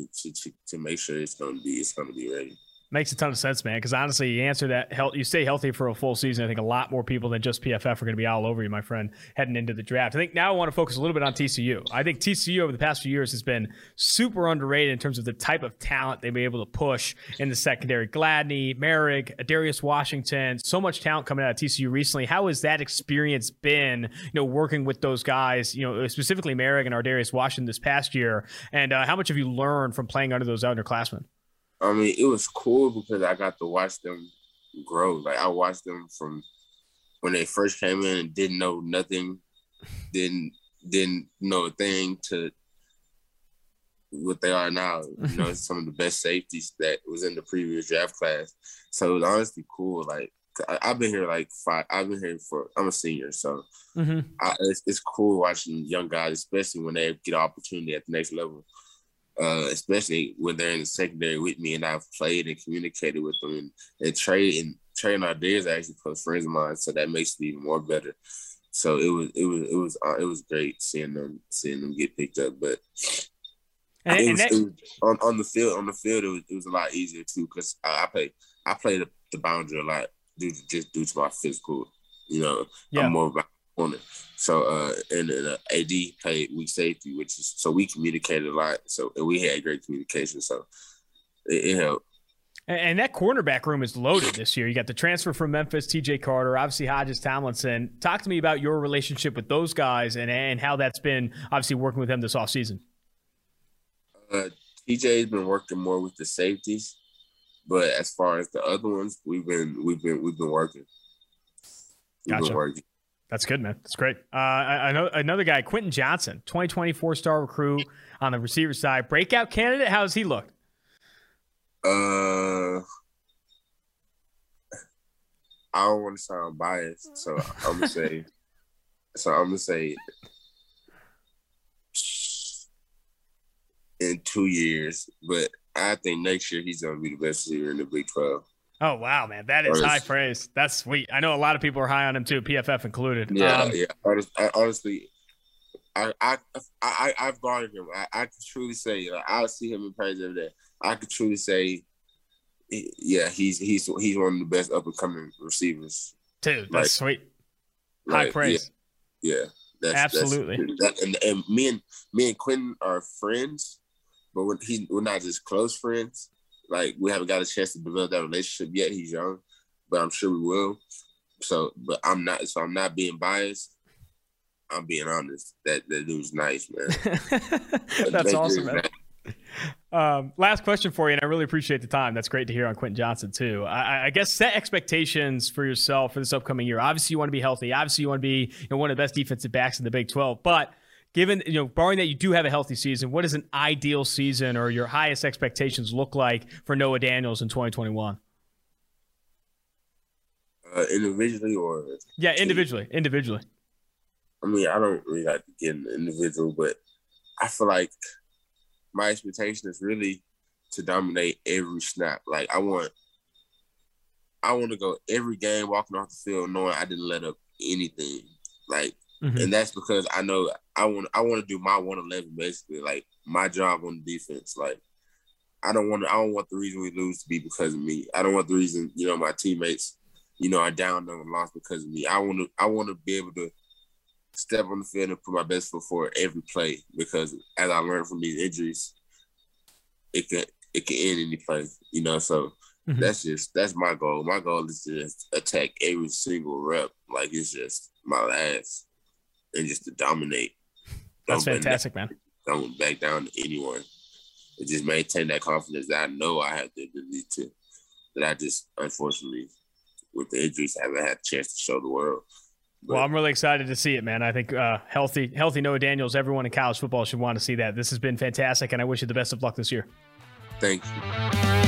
to make sure it's gonna be ready. Makes a ton of sense, man. Because honestly, you answer that health, you stay healthy for a full season. I think a lot more people than just PFF are going to be all over you, my friend, heading into the draft. I think now I want to focus a little bit on TCU. I think TCU over the past few years has been super underrated in terms of the type of talent they've been able to push in the secondary. Gladney, Merrick, Adarius Washington, so much talent coming out of TCU recently. How has that experience been? You know, working with those guys, you know, specifically Merrick and Adarius Washington this past year, and how much have you learned from playing under those underclassmen? I mean, it was cool because I got to watch them grow. Like, I watched them from when they first came in and didn't know nothing, didn't know a thing, to what they are now. You know, some of the best safeties that was in the previous draft class. So it was honestly cool. Like, I've been here I'm a senior, so it's cool watching young guys, especially when they get an opportunity at the next level. Especially when they're in the secondary with me, and I've played and communicated with them, and Trey and Ideas are actually close friends of mine, so that makes it even more better. So it was great seeing them get picked up. But on the field it was a lot easier too, because I played the boundary a lot due to my physical, you know. Yeah. I'm more about on it. So and AD played weak safety, which is, so we communicated a lot. So, and we had great communication. So it helped. And that cornerback room is loaded this year. You got the transfer from Memphis, TJ Carter, obviously Hodges Tomlinson. Talk to me about your relationship with those guys and how that's been, obviously working with them this offseason. TJ's been working more with the safeties, but as far as the other ones, we've been working. Been working. That's good, man. That's great. I know another guy, Quentin Johnson, 2024 star recruit on the receiver side. Breakout candidate. How does he look? I don't want to sound biased, so I'm gonna say, in 2 years, but I think next year he's gonna be the best receiver in the Big 12. Oh, wow, man. That is high praise. That's sweet. I know a lot of people are high on him, too, PFF included. Yeah, yeah. Honestly, I've guarded him. I could truly say, like, I'll see him in praise every day. I could truly say, yeah, he's one of the best up-and-coming receivers. Dude, that's like, sweet. High praise. Yeah. Absolutely. And me and Quentin are friends, but we're not just close friends. Like, we haven't got a chance to develop that relationship yet. He's young, but I'm sure we will. So, but I'm not being biased. I'm being honest. That dude's nice, man. That's awesome, man. Nice. Last question for you, and I really appreciate the time. That's great to hear on Quentin Johnson too. I guess set expectations for yourself for this upcoming year. Obviously, you want to be healthy. Obviously, you want to be, you know, one of the best defensive backs in the Big 12. But given, you know, barring that you do have a healthy season, what does an ideal season or your highest expectations look like for Noah Daniels in 2021? Individually or? Yeah, individually. Individually. I mean, I don't really like to get an individual, but I feel like my expectation is really to dominate every snap. Like, I want to go every game walking off the field knowing I didn't let up anything. Like, and that's because I know I want to do my 111, basically, like my job on the defense. Like, I don't want the reason we lose to be because of me. I don't want the reason, you know, my teammates, you know, are down and lost because of me. I want to be able to step on the field and put my best foot forward every play, because as I learned from these injuries, it can end any play, you know. So that's my goal. My goal is to just attack every single rep, like it's just my last. And just to dominate. That's fantastic, man. Don't back down to anyone. And just maintain that confidence that I know I have the ability to. That I just, unfortunately, with the injuries, haven't had a chance to show the world. But, well, I'm really excited to see it, man. I think healthy Noah Daniels, everyone in college football should want to see that. This has been fantastic, and I wish you the best of luck this year. Thank you.